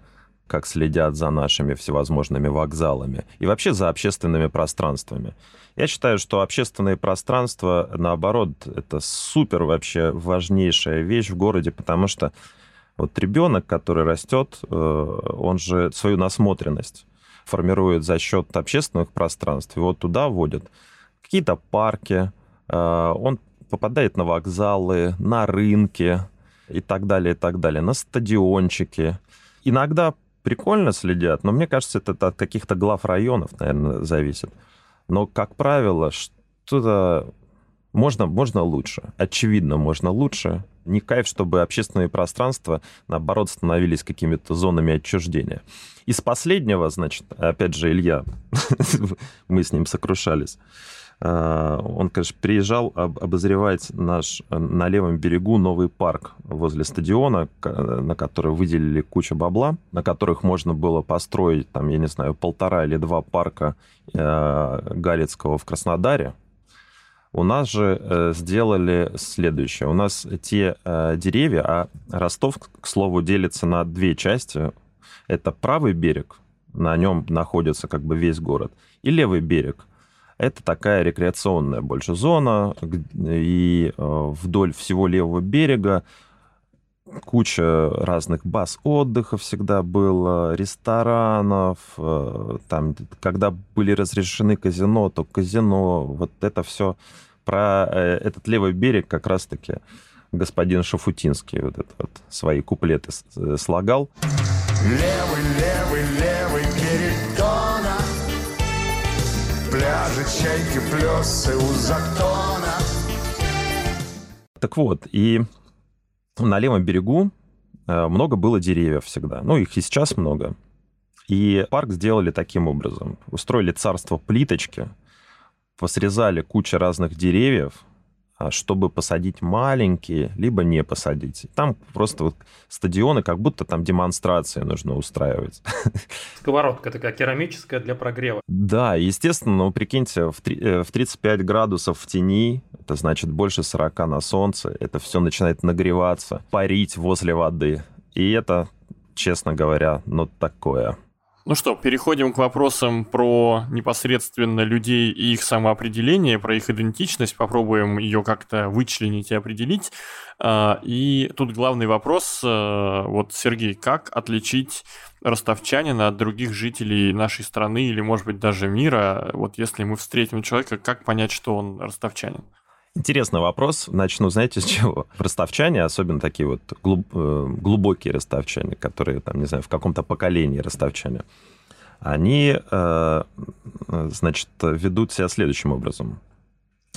как следят за нашими всевозможными вокзалами и вообще за общественными пространствами. Я считаю, что общественные пространства, наоборот, это супер вообще важнейшая вещь в городе, потому что вот ребенок, который растет, он же свою насмотренность формирует за счет общественных пространств, его туда вводят какие-то парки, он попадает на вокзалы, на рынки и так далее, на стадиончики. Иногда прикольно следят, но мне кажется, это от каких-то глав районов, наверное, зависит. Но, как правило, что-то можно лучше. Очевидно, можно лучше. Не кайф, чтобы общественные пространства, наоборот, становились какими-то зонами отчуждения. Из последнего, значит, опять же, Илья, мы с ним сокрушались. Он, конечно, приезжал обозревать наш на левом берегу новый парк возле стадиона, на который выделили кучу бабла, на которых можно было построить, там, я не знаю, 1.5 или 2 парка Галицкого в Краснодаре. У нас же сделали следующее. У нас те деревья, а Ростов, к слову, делится на 2 части. Это правый берег, на нем находится как бы весь город, и левый берег. Это такая рекреационная больше зона, и вдоль всего левого берега куча разных баз отдыха всегда было, ресторанов, там, когда были разрешены казино, то казино, вот это все про этот левый берег как раз-таки господин Шафутинский вот это вот свои куплеты слагал. Левый, левый, левый берег Дона. Пляжи, чайки, плесы у затона. Так вот, и на левом берегу много было деревьев всегда. Ну, их и сейчас много. И парк сделали таким образом. Устроили царство плиточки, посрезали кучу разных деревьев, чтобы посадить маленькие, либо не посадить. Там просто вот стадионы, как будто там демонстрации нужно устраивать. Сковородка такая керамическая для прогрева. Да, естественно, ну, прикиньте, в 35 градусов в тени, это значит больше 40 на солнце, это все начинает нагреваться, парить возле воды. И это, честно говоря, ну такое... Ну что, переходим к вопросам про непосредственно людей и их самоопределение, про их идентичность. Попробуем ее как-то вычленить и определить. И тут главный вопрос, вот, Сергей, как отличить ростовчанина от других жителей нашей страны или, может быть, даже мира? Вот если мы встретим человека, как понять, что он ростовчанин? Интересный вопрос. Начну, знаете, с чего? Ростовчане, особенно такие вот глубокие ростовчане, которые, там, не знаю, в каком-то поколении ростовчане, они, значит, ведут себя следующим образом.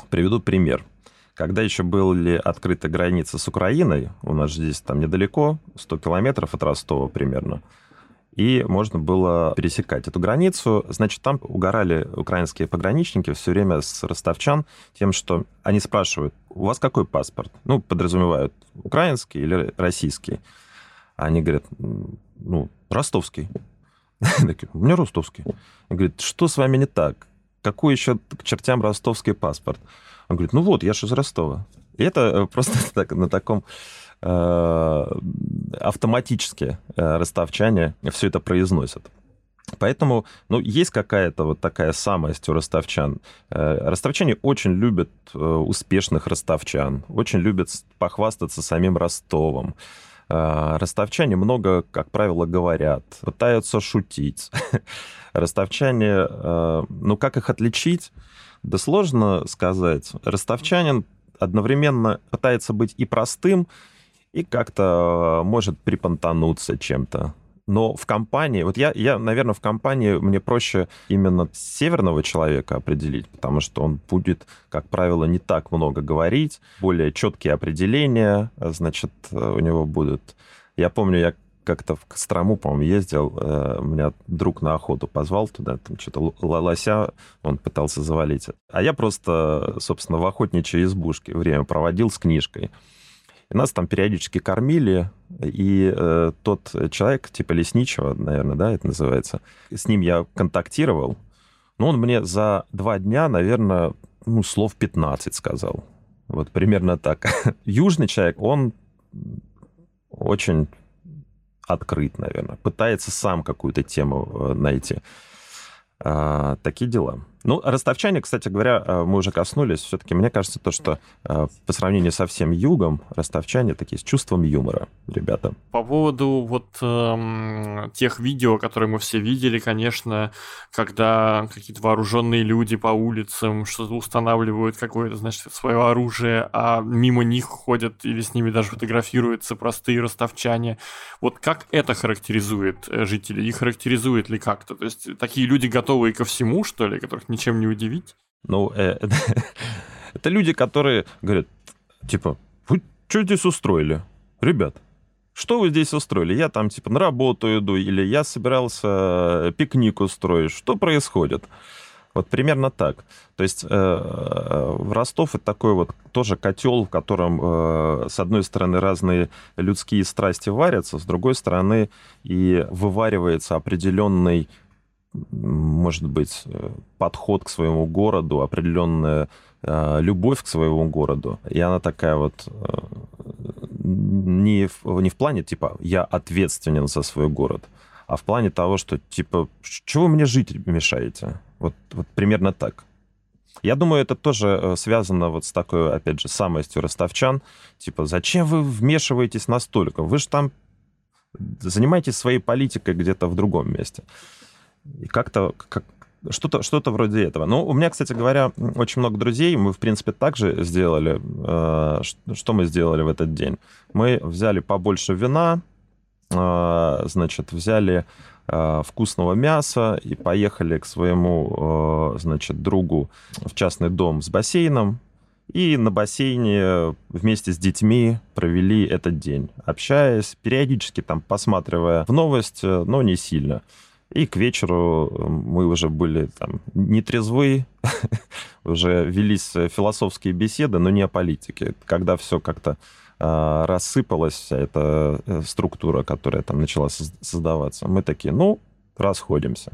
Приведу пример. Когда еще были открыты границы с Украиной, у нас же здесь там недалеко, 100 километров от Ростова примерно, и можно было пересекать эту границу. Значит, там угорали украинские пограничники все время с ростовчан тем, что они спрашивают, у вас какой паспорт? Ну, подразумевают, украинский или российский. А они говорят, ну, ростовский. У меня ростовский. Он говорит, что с вами не так? Какой еще к чертям ростовский паспорт? Он говорит, ну вот, я же из Ростова. И это просто так, на таком автоматически ростовчане все это произносят. Поэтому, ну, есть какая-то вот такая самость у ростовчан. Ростовчане очень любят успешных ростовчан, очень любят похвастаться самим Ростовом. Ростовчане много, как правило, говорят, пытаются шутить. Ростовчане, ну, как их отличить? Да сложно сказать. Ростовчанин одновременно пытается быть и простым, и как-то может припонтануться чем-то. Но в компании, вот я, наверное, в компании мне проще именно северного человека определить, потому что он будет, как правило, не так много говорить, более четкие определения, значит, у него будут... Я помню, я как-то в Кострому, по-моему, ездил, меня друг на охоту позвал туда, там что-то лося, он пытался завалить. А я просто, собственно, в охотничьей избушке время проводил с книжкой. И нас там периодически кормили, и тот человек, типа лесничего, наверное, да, это называется, с ним я контактировал, но он мне за 2 дня, наверное, ну, слов 15 сказал. Вот примерно так. Южный человек, он очень открыт, наверное, пытается сам какую-то тему найти. Такие дела. Ну, ростовчане, кстати говоря, мы уже коснулись. Все-таки, мне кажется, то, что по сравнению со всем югом, ростовчане такие с чувством юмора, ребята. По поводу вот тех видео, которые мы все видели, конечно, когда какие-то вооруженные люди по улицам что-то устанавливают, какое-то, значит, свое оружие, а мимо них ходят или с ними даже фотографируются простые ростовчане. Вот как это характеризует жителей? И характеризует ли как-то? То есть такие люди готовые ко всему, что ли, которых ничем не удивить? Ну, это люди, которые говорят, типа, вы что здесь устроили? Ребят, что вы здесь устроили? Я там, типа, на работу иду, или я собирался пикник устроить. Что происходит? Вот примерно так. То есть в Ростов это такой вот тоже котел, в котором, с одной стороны, разные людские страсти варятся, с другой стороны, и вываривается определенный, может быть, подход к своему городу, определенная любовь к своему городу. И она такая вот не в плане, типа, я ответственен за свой город, а в плане того, что, типа, чего вы мне жить мешаете? Вот примерно так. Я думаю, это тоже связано вот с такой, опять же, самостью ростовчан. Типа, зачем вы вмешиваетесь настолько? Вы же там занимаетесь своей политикой где-то в другом месте. И как-то что-то вроде этого. Ну, у меня, кстати говоря, очень много друзей. Мы, в принципе, так же сделали. Что мы сделали в этот день? Мы взяли побольше вина, значит, взяли вкусного мяса и поехали к своему, значит, другу в частный дом с бассейном. И на бассейне вместе с детьми провели этот день, общаясь, периодически там посматривая в новости, но не сильно. И к вечеру мы уже были там не трезвы, уже велись философские беседы, но не о политике. Когда все как-то рассыпалась, вся эта структура, которая там начала создаваться, мы такие, ну, расходимся.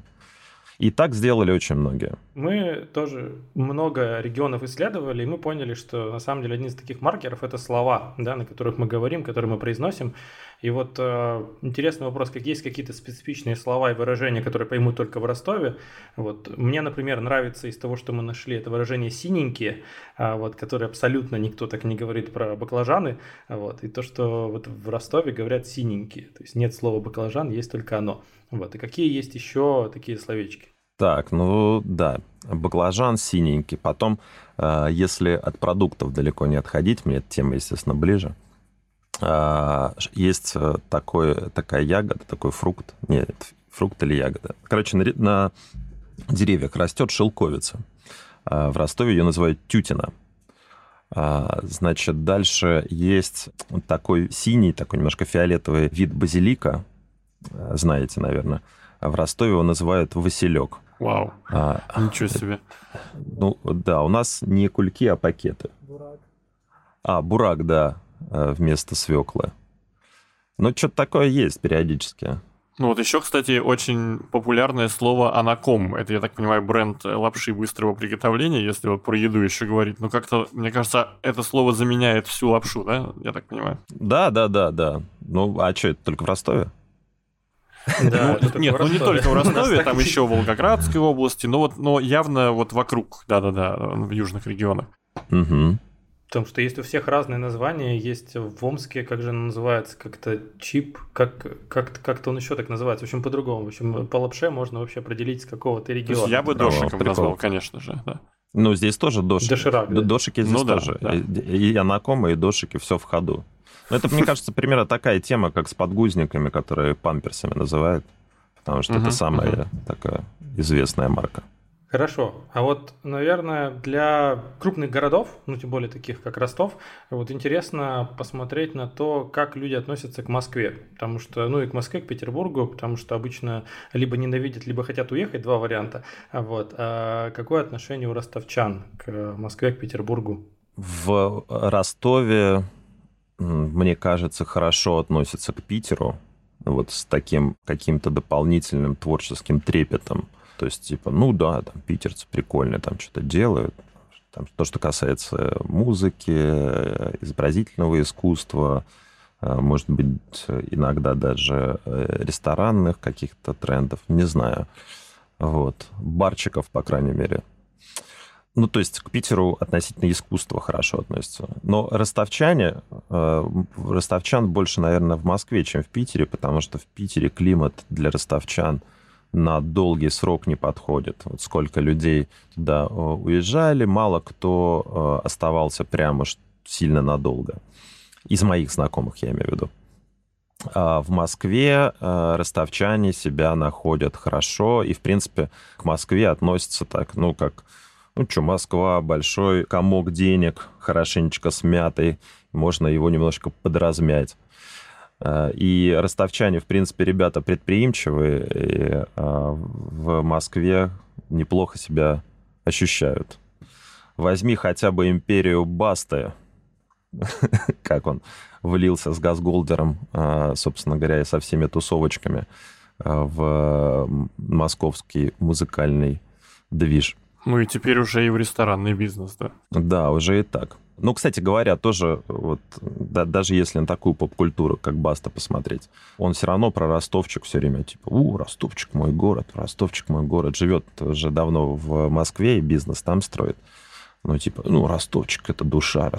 И так сделали очень многие. Мы тоже много регионов исследовали, и мы поняли, что на самом деле один из таких маркеров – это слова, да, на которых мы говорим, которые мы произносим. И вот интересный вопрос, как есть какие-то специфичные слова и выражения, которые поймут только в Ростове. Вот. Мне, например, нравится из того, что мы нашли, это выражение «синенькие», вот, которое абсолютно никто так не говорит про баклажаны. Вот. И то, что вот в Ростове говорят «синенькие». То есть нет слова «баклажан», есть только оно. Вот. И какие есть еще такие словечки? Так, ну да, баклажан синенький. Потом, если от продуктов далеко не отходить, мне эта тема, естественно, ближе, есть такая ягода, такой фрукт. Нет, фрукт или ягода. Короче, на деревьях растет шелковица. В Ростове ее называют тютина. Значит, дальше есть такой синий, такой немножко фиолетовый вид базилика. Знаете, наверное. В Ростове его называют «василек». Вау, ничего себе. Ну, да, у нас не кульки, а пакеты. Бурак. Бурак, да, вместо свеклы. Ну, что-то такое есть периодически. Ну вот еще, кстати, очень популярное слово «анаком». Это, я так понимаю, бренд лапши быстрого приготовления, если вот про еду еще говорить. Но как-то, мне кажется, это слово заменяет всю лапшу, да? Я так понимаю. Да. Ну, а что, это только в Ростове? Да, нет, ну не только в Ростове, там еще в Волгоградской области, но явно вот вокруг, да-да-да, в южных регионах. Потому что есть у всех разные названия, есть в Омске, как же он называется, как-то чип, как-то он еще так называется, в общем, по-другому. В общем, по лапше можно вообще определить, с какого ты региона. То есть я бы дошиком назвал, конечно же, да. Ну, здесь тоже дошики. Доширак. Дошики здесь тоже. Да. И анакомы, и дошики, все в ходу. Но это, мне кажется, примерно такая тема, как с подгузниками, которые памперсами называют, потому что это самая такая известная марка. Хорошо. А вот, наверное, для крупных городов, ну, тем более таких, как Ростов, вот интересно посмотреть на то, как люди относятся к Москве. Потому что, ну, и к Москве, к Петербургу, потому что обычно либо ненавидят, либо хотят уехать, два варианта. Вот. А какое отношение у ростовчан к Москве, к Петербургу? В Ростове, мне кажется, хорошо относятся к Питеру, вот с таким каким-то дополнительным творческим трепетом. То есть, типа, ну да, там питерцы прикольные, там что-то делают. Там, то, что касается музыки, изобразительного искусства, может быть, иногда даже ресторанных каких-то трендов, не знаю. Вот. Барчиков, по крайней мере. Ну, то есть к Питеру относительно искусства хорошо относятся. Но ростовчан больше, наверное, в Москве, чем в Питере, потому что в Питере климат для ростовчан на долгий срок не подходит. Вот сколько людей туда уезжали, мало кто оставался прямо сильно надолго. Из моих знакомых, я имею в виду. В Москве ростовчане себя находят хорошо и, в принципе, к Москве относятся так, ну, как... Ну что, Москва, большой комок денег, хорошенечко смятый, можно его немножко подразмять. И ростовчане, в принципе, ребята предприимчивые, и в Москве неплохо себя ощущают. Возьми хотя бы империю Басты, как он влился с Газголдером, собственно говоря, и со всеми тусовочками в московский музыкальный движ. Ну и теперь уже и в ресторанный бизнес, да? Да, уже и так. Ну, кстати говоря, тоже, вот, да, даже если на такую поп-культуру, как Баста, посмотреть, он все равно про ростовчик все время, типа, ростовчик мой город, живет уже давно в Москве и бизнес там строит. Ну, типа, ростовчик — это душа.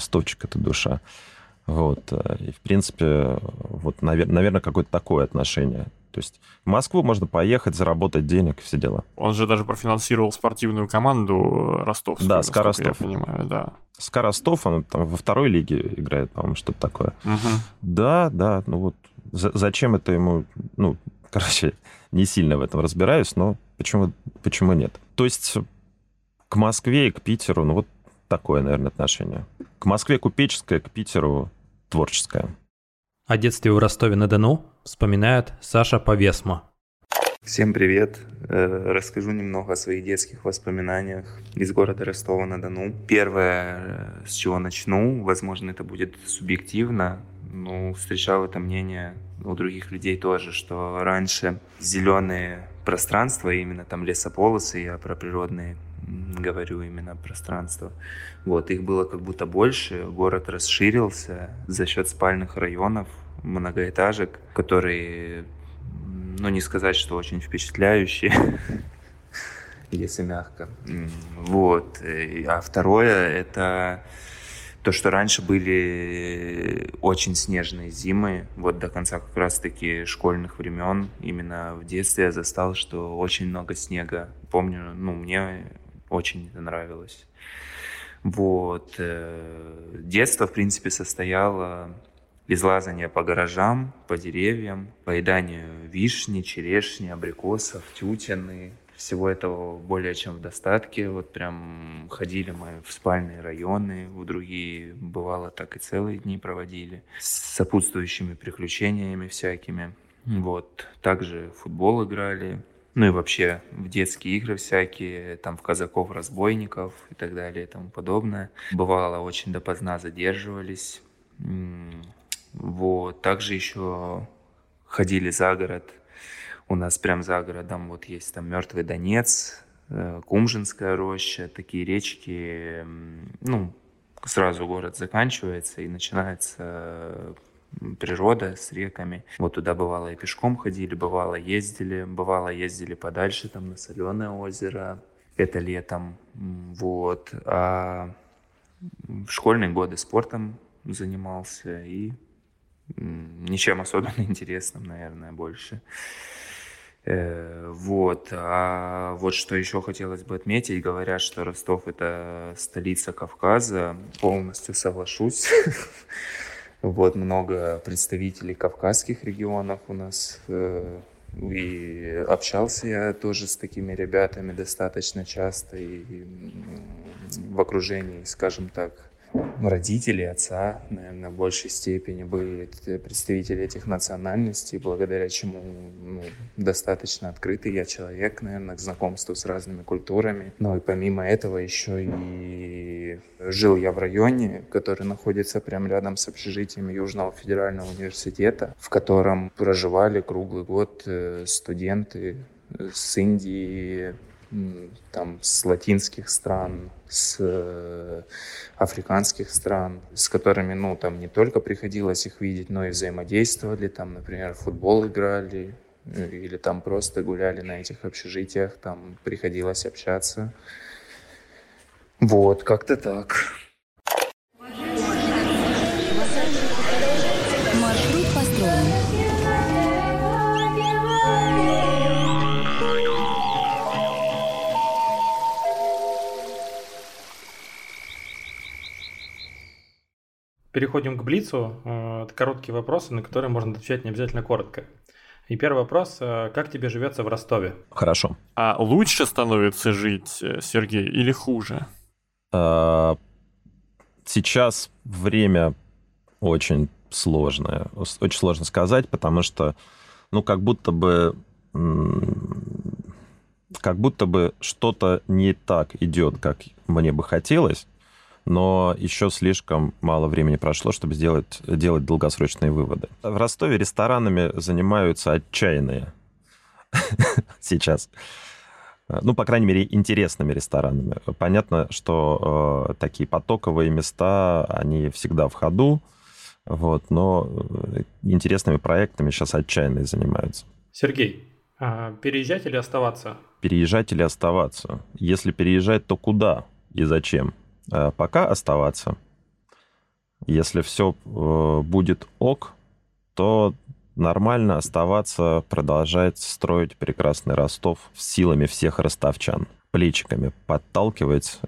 Вот, и, в принципе, вот, наверное, какое-то такое отношение. То есть в Москву можно поехать, заработать денег, все дела. Он же даже профинансировал спортивную команду ростовскую. Да, Скоростов. Я понимаю, да. Скоростов, он там во второй лиге играет, по-моему, что-то такое. Да, ну вот зачем это ему... Ну, короче, не сильно в этом разбираюсь, но почему нет? То есть к Москве и к Питеру, ну вот такое, наверное, отношение. К Москве купеческое, к Питеру творческое. О детстве в Ростове-на-Дону вспоминает Саша Повесмо. Всем привет! Расскажу немного о своих детских воспоминаниях из города Ростова-на-Дону. Первое, с чего начну, возможно, это будет субъективно, но встречал это мнение у других людей тоже, что раньше зеленые пространства, именно там лесополосы, я про природные говорю именно пространство. Вот, их было как будто больше, город расширился за счет спальных районов, многоэтажек, которые, ну, не сказать, что очень впечатляющие, если мягко. Вот. А второе, это то, что раньше были очень снежные зимы, вот до конца как раз-таки школьных времен, именно в детстве я застал, что очень много снега. Помню, ну, мне очень это нравилось. Вот. Детство, в принципе, состояло из лазания по гаражам, по деревьям, поеданию вишни, черешни, абрикосов, тютины. Всего этого более чем в достатке. Вот прям ходили мы в спальные районы, в другие, бывало, так и целые дни проводили. С сопутствующими приключениями всякими. Вот. Также в футбол играли. Ну и вообще в детские игры всякие, там в казаков-разбойников и так далее и тому подобное. Бывало, очень допоздна задерживались. Вот, также еще ходили за город, У нас прям за городом вот есть там Мертвый Донец, Кумжинская роща, такие речки. Ну, сразу город заканчивается и начинается природа с реками. Вот туда бывало и пешком ходили, бывало ездили подальше, там на Соленое озеро. Это летом. Вот. А в школьные годы спортом занимался и ничем особенно интересным, наверное, больше. Вот. А вот что еще хотелось бы отметить, говорят, что Ростов — это столица Кавказа. Полностью соглашусь. Вот, много представителей кавказских регионов у нас. И общался я тоже с такими ребятами достаточно часто. И в окружении, скажем так, родители, отца, наверное, в большей степени были представители этих национальностей, благодаря чему достаточно открытый я человек, наверное, к знакомству с разными культурами. Ну и помимо этого еще и жил я в районе, который находится прямо рядом с общежитием Южного федерального университета, в котором проживали круглый год студенты с Индии, там, с латинских стран, с африканских стран, с которыми, ну, там не только приходилось их видеть, но и взаимодействовали, там, например, в футбол играли или там просто гуляли на этих общежитиях, там приходилось общаться. Вот, как-то так. Маршрут построен. Переходим к блицу. Это короткие вопросы, на которые можно отвечать не обязательно коротко. И первый вопрос. Как тебе живется в Ростове? Хорошо. А лучше становится жить, Сергей, или хуже? Сейчас время очень сложное. Очень сложно сказать, потому что, ну, как будто бы что-то не так идет, как мне бы хотелось. Но еще слишком мало времени прошло, чтобы делать долгосрочные выводы. В Ростове ресторанами занимаются отчаянные сейчас. Ну, по крайней мере, интересными ресторанами. Понятно, что такие потоковые места, они всегда в ходу, вот, но интересными проектами сейчас отчаянные занимаются. Сергей, переезжать или оставаться? Переезжать или оставаться? Если переезжать, то куда и зачем? Пока оставаться. Если все будет ок, то нормально оставаться, продолжать строить прекрасный Ростов силами всех ростовчан, плечиками подталкивать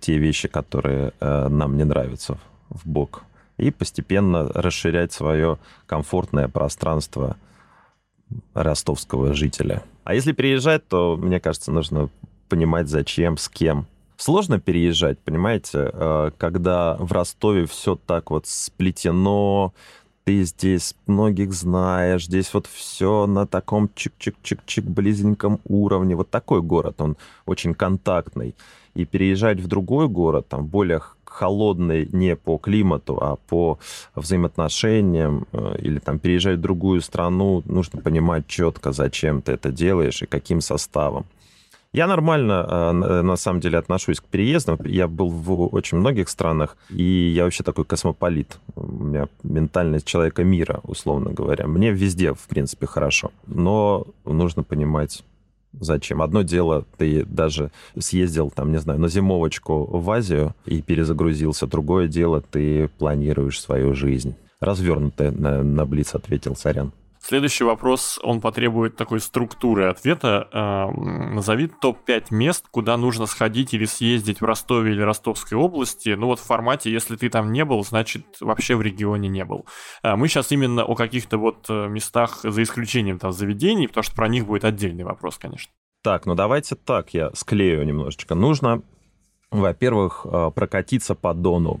те вещи, которые нам не нравятся, в бок, и постепенно расширять свое комфортное пространство ростовского жителя. А если переезжать, то, мне кажется, нужно понимать, зачем, с кем. Сложно переезжать, понимаете, когда в Ростове все так вот сплетено, ты здесь многих знаешь, здесь вот все на таком чик-чик-чик-чик близеньком уровне. Вот такой город, он очень контактный. И переезжать в другой город, там, более холодный не по климату, а по взаимоотношениям, или там переезжать в другую страну, нужно понимать четко, зачем ты это делаешь и каким составом. Я нормально, на самом деле, отношусь к переездам. Я был в очень многих странах, и я вообще такой космополит. У меня ментальность человека мира, условно говоря. Мне везде, в принципе, хорошо. Но нужно понимать, зачем. Одно дело, ты даже съездил, там, не знаю, на зимовочку в Азию и перезагрузился. Другое дело, ты планируешь свою жизнь. Развернуто на блиц ответил, сорян. Следующий вопрос, он потребует такой структуры ответа. Назови топ-5 мест, куда нужно сходить или съездить в Ростове или Ростовской области. Ну вот в формате, если ты там не был, значит вообще в регионе не был. Мы сейчас именно о каких-то вот местах, за исключением там заведений, потому что про них будет отдельный вопрос, конечно. Так, ну давайте так, я склею немножечко. Нужно, во-первых, прокатиться по Дону.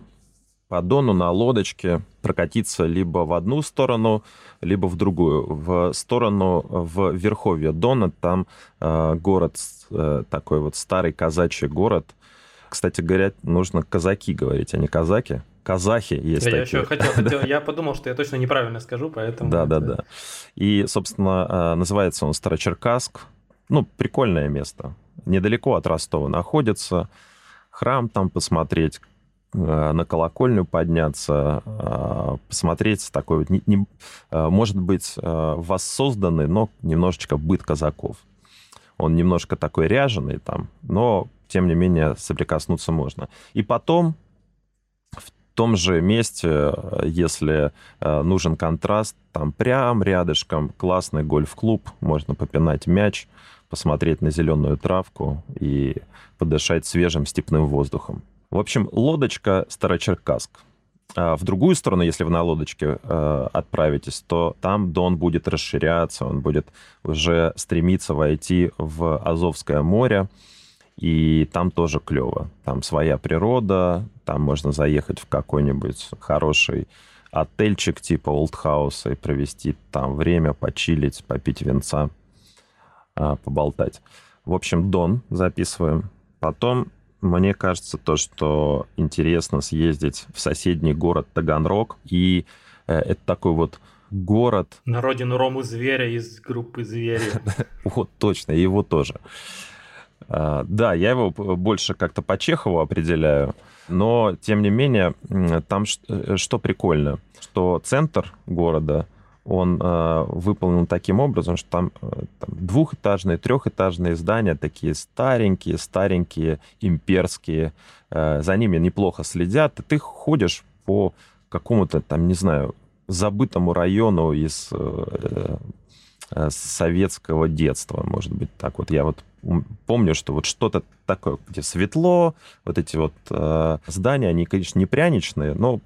По Дону на лодочке прокатиться либо в одну сторону, либо в другую. В сторону в верховье Дона, там город, такой вот старый казачий город. Кстати говоря, нужно казаки говорить, а не казаки. казахи есть такие. Я еще хотел, я подумал, что я точно неправильно скажу, поэтому... Да. И, собственно, называется он Старочеркасск. Ну, прикольное место. Недалеко от Ростова находится. Храм там посмотреть, на колокольню подняться, посмотреть такой вот... может быть, воссозданный, но немножечко быт казаков. Он немножко такой ряженый там, но, тем не менее, соприкоснуться можно. И потом... В том же месте, если нужен контраст, там прям рядышком классный гольф-клуб, можно попинать мяч, посмотреть на зеленую травку и подышать свежим степным воздухом. В общем, лодочка Старочеркасск. А в другую сторону, если вы на лодочке отправитесь, то там Дон будет расширяться, он будет уже стремиться войти в Азовское море. И там тоже клево. Там своя природа, там можно заехать в какой-нибудь хороший отельчик типа олдхауса и провести там время, почилить, попить винца, поболтать. В общем, Дон записываем. Потом, мне кажется, то, что интересно съездить в соседний город Таганрог. И это такой вот город... На родину Рому Зверя из группы «Звери». Вот точно, его тоже. Да, я его больше как-то по Чехову определяю, но, тем не менее, там что прикольно, что центр города, он выполнен таким образом, что там двухэтажные, трехэтажные здания, такие старенькие, имперские, за ними неплохо следят, и ты ходишь по какому-то, там, не знаю, забытому району из... советского детства, может быть, так вот. Я вот помню, что вот что-то такое, где светло, вот эти вот здания, они, конечно, не пряничные, но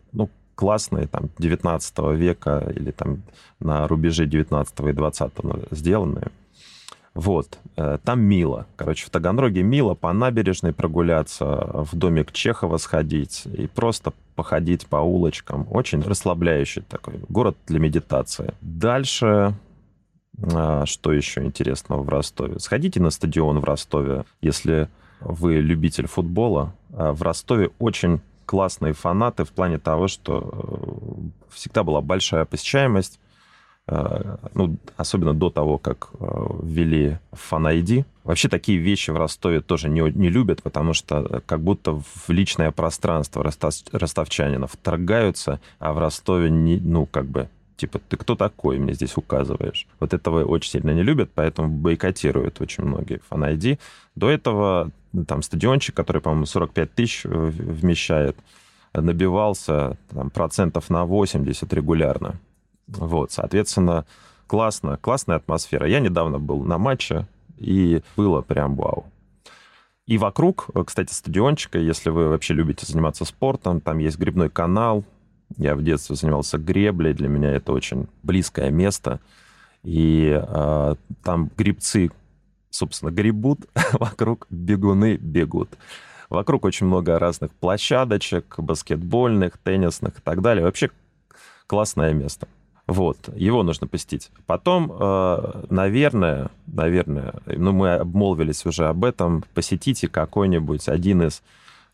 классные, там, 19 века или там на рубеже 19 и 20 сделанные. Вот. Там мило. Короче, в Таганроге мило по набережной прогуляться, в домик Чехова сходить и просто походить по улочкам. Очень расслабляющий такой город для медитации. Дальше... Что еще интересного в Ростове? Сходите на стадион в Ростове, если вы любитель футбола. В Ростове очень классные фанаты в плане того, что всегда была большая посещаемость, особенно до того, как ввели Fan ID. Вообще такие вещи в Ростове тоже не любят, потому что как будто в личное пространство ростовчанина вторгаются, а в Ростове типа, ты кто такой, мне здесь указываешь? Вот этого очень сильно не любят, поэтому бойкотируют очень многие Fan ID. До этого там стадиончик, который, по-моему, 45 тысяч вмещает, набивался там, 80% регулярно. Вот, соответственно, классная атмосфера. Я недавно был на матче, и было прям вау. И вокруг, кстати, стадиончика, если вы вообще любите заниматься спортом, там есть грибной канал. Я в детстве занимался греблей, для меня это очень близкое место. И там гребцы, собственно, гребут, вокруг бегуны бегут. Вокруг очень много разных площадочек, баскетбольных, теннисных и так далее. Вообще классное место. Вот, его нужно посетить. Потом, наверное, мы обмолвились уже об этом, посетите какой-нибудь один из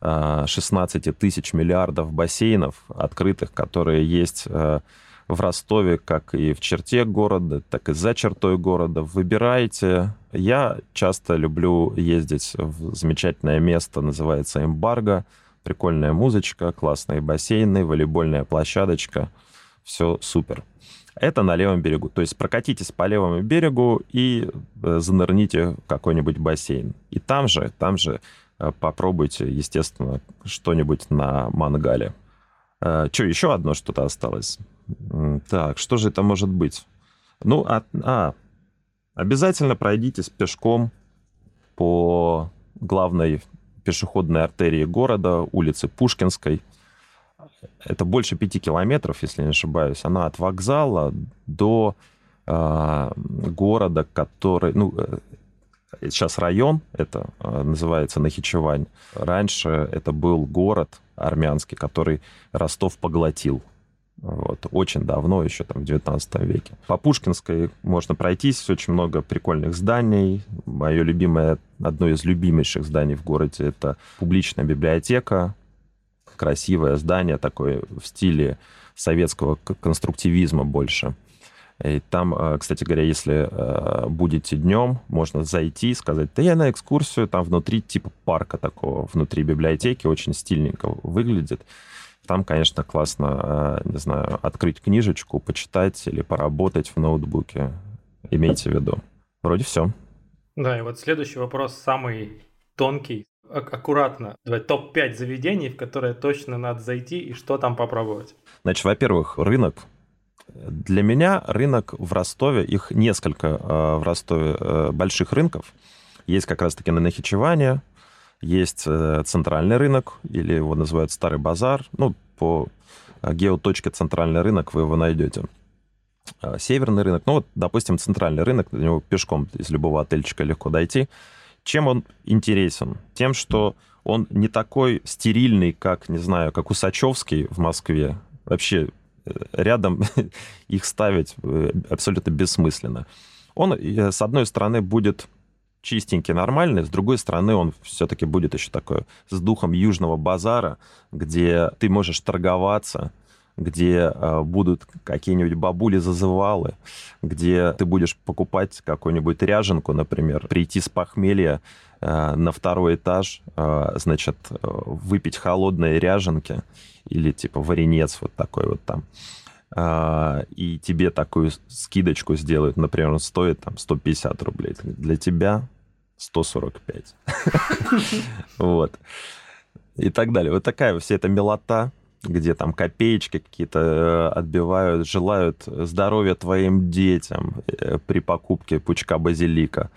16 тысяч миллиардов бассейнов открытых, которые есть в Ростове, как и в черте города, так и за чертой города. Выбирайте. Я часто люблю ездить в замечательное место, называется Эмбарго. Прикольная музычка, классные бассейны, волейбольная площадочка. Все супер. Это на левом берегу. То есть прокатитесь по левому берегу и занырните в какой-нибудь бассейн. И там же попробуйте, естественно, что-нибудь на мангале. Что, еще одно что-то осталось? Так, что же это может быть? Обязательно пройдитесь пешком по главной пешеходной артерии города, улице Пушкинской. Это больше 5 километров, если не ошибаюсь. Она от вокзала до города, который... Сейчас район, это называется Нахичевань. Раньше это был город армянский, который Ростов поглотил. Вот, очень давно, еще там в 19 веке. По Пушкинской можно пройтись, очень много прикольных зданий. Мое любимое, одно из любимейших зданий в городе, это публичная библиотека. красивое здание, такое в стиле советского конструктивизма больше. И там, кстати говоря, если будете днем, можно зайти и сказать, да я на экскурсию, там внутри типа парка такого, внутри библиотеки, очень стильненько выглядит. Там, конечно, классно, не знаю, открыть книжечку, почитать или поработать в ноутбуке. Имейте в виду. Вроде все. Да, и вот следующий вопрос, самый тонкий. Аккуратно. Давай топ-5 заведений, в которые точно надо зайти и что там попробовать. Значит, во-первых, рынок. Для меня рынок в Ростове, их несколько в Ростове больших рынков. Есть как раз-таки на Нахичеване, есть центральный рынок, или его называют Старый базар. Ну, по геоточке центральный рынок вы его найдете. Северный рынок, ну вот, допустим, центральный рынок, до него пешком из любого отельчика легко дойти. Чем он интересен? Тем, что он не такой стерильный, как, не знаю, как Усачевский в Москве. Вообще рядом их ставить абсолютно бессмысленно. Он, с одной стороны, будет чистенький, нормальный, с другой стороны, он все-таки будет еще такой с духом Южного базара, где ты можешь торговаться, где будут какие-нибудь бабули-зазывалы, где ты будешь покупать какую-нибудь ряженку, например, прийти с похмелья на второй этаж, значит, выпить холодные ряженки или типа варенец вот такой вот там. И тебе такую скидочку сделают, например, он стоит там 150 рублей. Для тебя 145. Вот. И так далее. Вот такая вся эта милота, где там копеечки какие-то отбивают, желают здоровья твоим детям при покупке пучка базилика.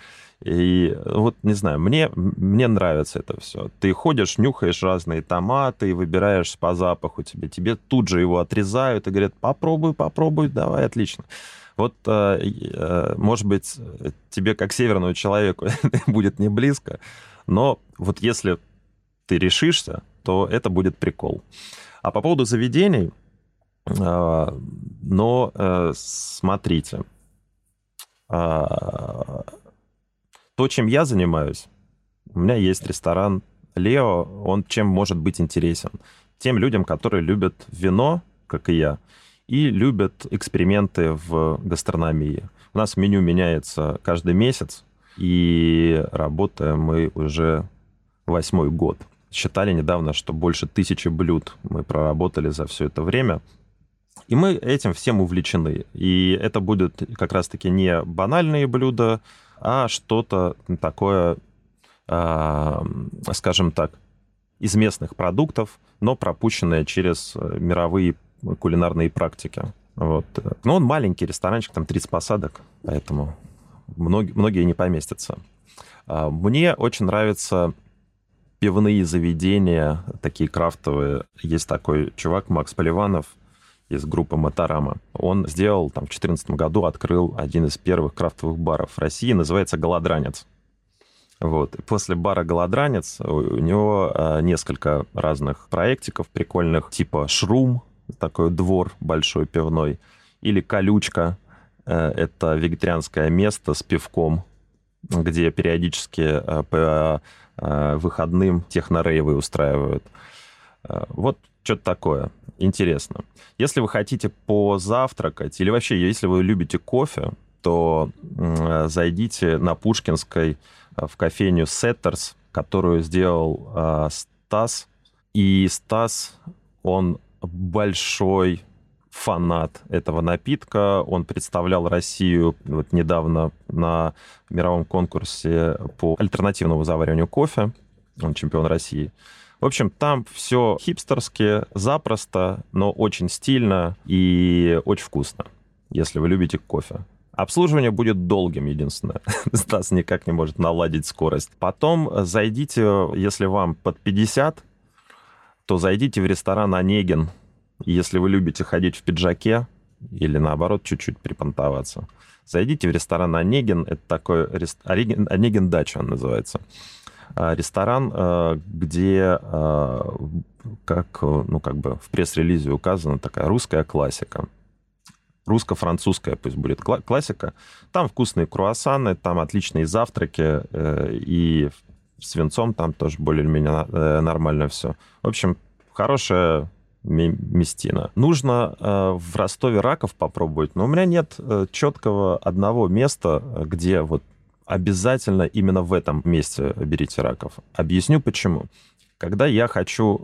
И вот, не знаю, мне нравится это все. Ты ходишь, нюхаешь разные томаты, выбираешь по запаху тебе тут же его отрезают и говорят, попробуй, давай, отлично. Вот, может быть, тебе как северному человеку будет не близко, но вот если ты решишься, то это будет прикол. А по поводу заведений, но смотрите, то, чем я занимаюсь, у меня есть ресторан «Лео», он чем может быть интересен? Тем людям, которые любят вино, как и я, и любят эксперименты в гастрономии. У нас меню меняется каждый месяц, и работаем мы уже 8-й год. Считали недавно, что больше 1000 блюд мы проработали за все это время. И мы этим всем увлечены. И это будут как раз-таки не банальные блюда, а что-то такое, скажем так, из местных продуктов, но пропущенное через мировые кулинарные практики. Вот. Но он маленький ресторанчик, там 30 посадок, поэтому многие не поместятся. Мне очень нравится... Пивные заведения, такие крафтовые. Есть такой чувак, Макс Поливанов, из группы Моторама. Он сделал, там, в 2014 году открыл один из первых крафтовых баров в России, называется «Голодранец». Вот. И после бара «Голодранец» у него несколько разных проектиков прикольных, типа «Шрум», такой двор большой пивной, или «Колючка». Это вегетарианское место с пивком, где периодически по выходным техно-рейвы устраивают. Вот что-то такое. Интересно. Если вы хотите позавтракать, или вообще, если вы любите кофе, то зайдите на Пушкинской в кофейню «Сеттерс», которую сделал Стас. И Стас, он большой фанат этого напитка. Он представлял Россию вот недавно на мировом конкурсе по альтернативному завариванию кофе. Он чемпион России. В общем, там все хипстерски, запросто, но очень стильно и очень вкусно, если вы любите кофе. Обслуживание будет долгим, единственное. Стас никак не может наладить скорость. Потом зайдите, если вам под 50, то зайдите в ресторан «Онегин». Если вы любите ходить в пиджаке или, наоборот, чуть-чуть припонтоваться, зайдите в ресторан «Онегин». Это такой ресторан, «Онегин Дача» он называется. Ресторан, где, как в пресс-релизе указана, такая русская классика. Русско-французская пусть будет классика. Там вкусные круассаны, там отличные завтраки, и с венцом там тоже более-менее нормально все. В общем, хорошая местина. Нужно в Ростове раков попробовать, но у меня нет четкого одного места, где вот обязательно именно в этом месте берите раков. Объясню почему. Когда я хочу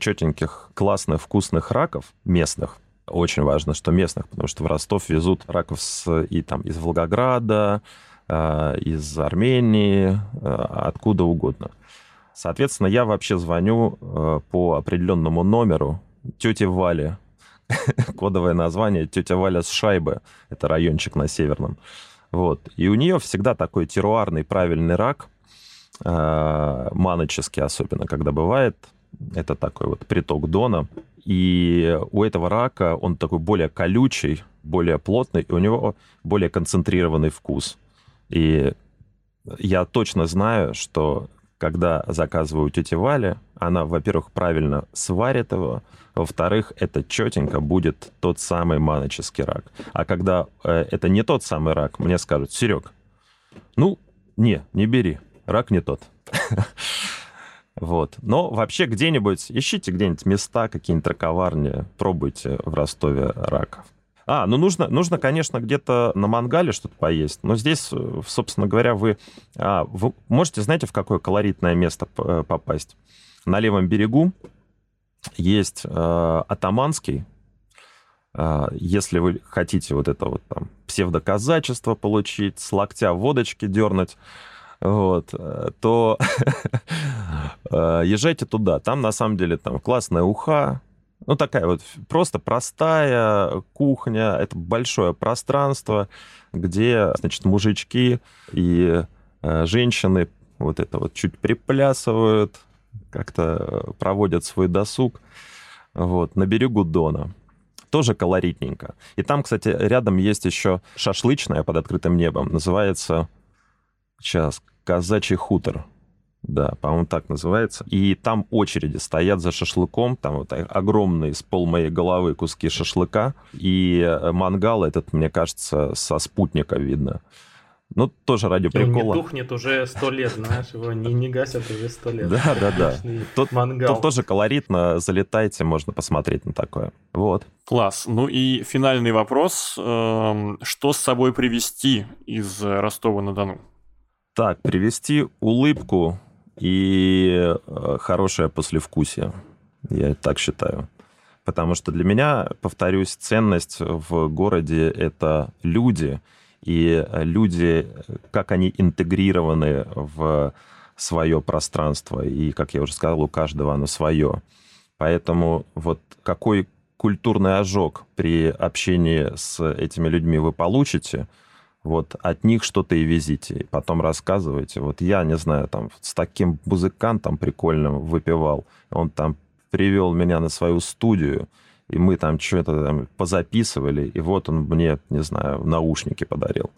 четеньких, классных, вкусных раков местных, очень важно, что местных, потому что в Ростов везут раков из Волгограда, из Армении, откуда угодно. Соответственно, я вообще звоню по определенному номеру тете Вале. Кодовое название тетя Валя с Шайбы. Это райончик на Северном. Вот. И у нее всегда такой теруарный правильный рак, маноческий особенно, когда бывает. Это такой вот приток Дона. И у этого рака он такой более колючий, более плотный, и у него более концентрированный вкус. И я точно знаю, что когда заказываю у тети Вали, она, во-первых, правильно сварит его, во-вторых, это четенько будет тот самый маноческий рак. А когда это не тот самый рак, мне скажут: Серег, ну, не бери, рак не тот. Вот. Но вообще где-нибудь, ищите где-нибудь места, какие-нибудь раковарни, пробуйте в Ростове раков. Нужно, конечно, где-то на мангале что-то поесть, но здесь, собственно говоря, вы можете, знаете, в какое колоритное место попасть? На левом берегу есть атаманский, если вы хотите вот это вот там псевдоказачество получить, с локтя водочки дернуть, вот, то езжайте туда. Там, на самом деле, там классная уха. Ну, такая вот просто простая кухня. Это большое пространство, где, значит, мужички и женщины вот это вот чуть приплясывают, как-то проводят свой досуг. Вот, на берегу Дона. Тоже колоритненько. И там, кстати, рядом есть еще шашлычная под открытым небом. Называется, сейчас, «Казачий хутор». Да, по-моему, так называется. И там очереди стоят за шашлыком. Там вот огромные с пол моей головы куски шашлыка. И мангал этот, мне кажется, со спутника видно. Ну, тоже ради прикола. Он не тухнет уже 100 лет, знаешь, его не гасят уже 100 лет. Да. Тут тоже колоритно. Залетайте, можно посмотреть на такое. Вот. Класс. Ну и финальный вопрос. Что с собой привезти из Ростова-на-Дону? Так, привезти улыбку и хорошее послевкусие, я так считаю. Потому что для меня, повторюсь, ценность в городе – это люди. И люди, как они интегрированы в свое пространство. И, как я уже сказал, у каждого оно свое. Поэтому вот какой культурный ожог при общении с этими людьми вы получите – вот от них что-то и везите, потом рассказывайте. Вот я, не знаю, там с таким музыкантом прикольным выпивал, он там привел меня на свою студию, и мы там что-то там позаписывали, и вот он мне, не знаю, наушники подарил.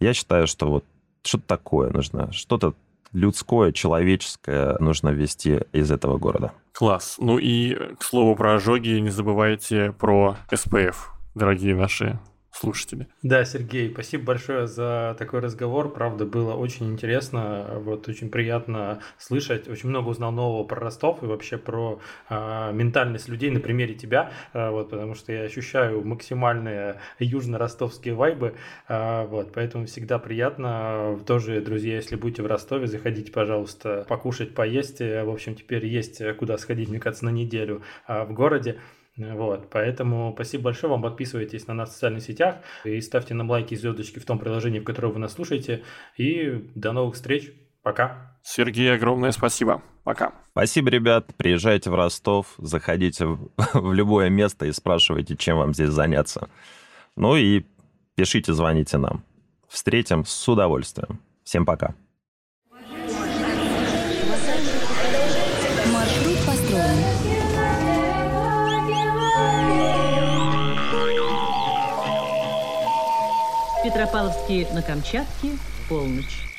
Я считаю, что вот что-то такое нужно, что-то людское, человеческое нужно везти из этого города. Класс. Ну и, к слову, про ожоги не забывайте про СПФ, дорогие наши слушатели. Да, Сергей, спасибо большое за такой разговор. Правда, было очень интересно, вот очень приятно слышать. Очень много узнал нового про Ростов и вообще про ментальность людей на примере тебя, вот, потому что я ощущаю максимальные южно-ростовские вайбы, вот, поэтому всегда приятно. Тоже, друзья, если будете в Ростове, заходите, пожалуйста, покушать, поесть. В общем, теперь есть куда сходить, мне кажется, на неделю в городе. Вот, поэтому спасибо большое вам, подписывайтесь на нас в социальных сетях и ставьте нам лайки и звездочки в том приложении, в котором вы нас слушаете, и до новых встреч, пока. Сергей, огромное спасибо, пока. Спасибо, ребят, приезжайте в Ростов, заходите в любое место и спрашивайте, чем вам здесь заняться. Ну и пишите, звоните нам, встретим с удовольствием, всем пока. Маршрут построен. Петропавловские на Камчатке, полночь.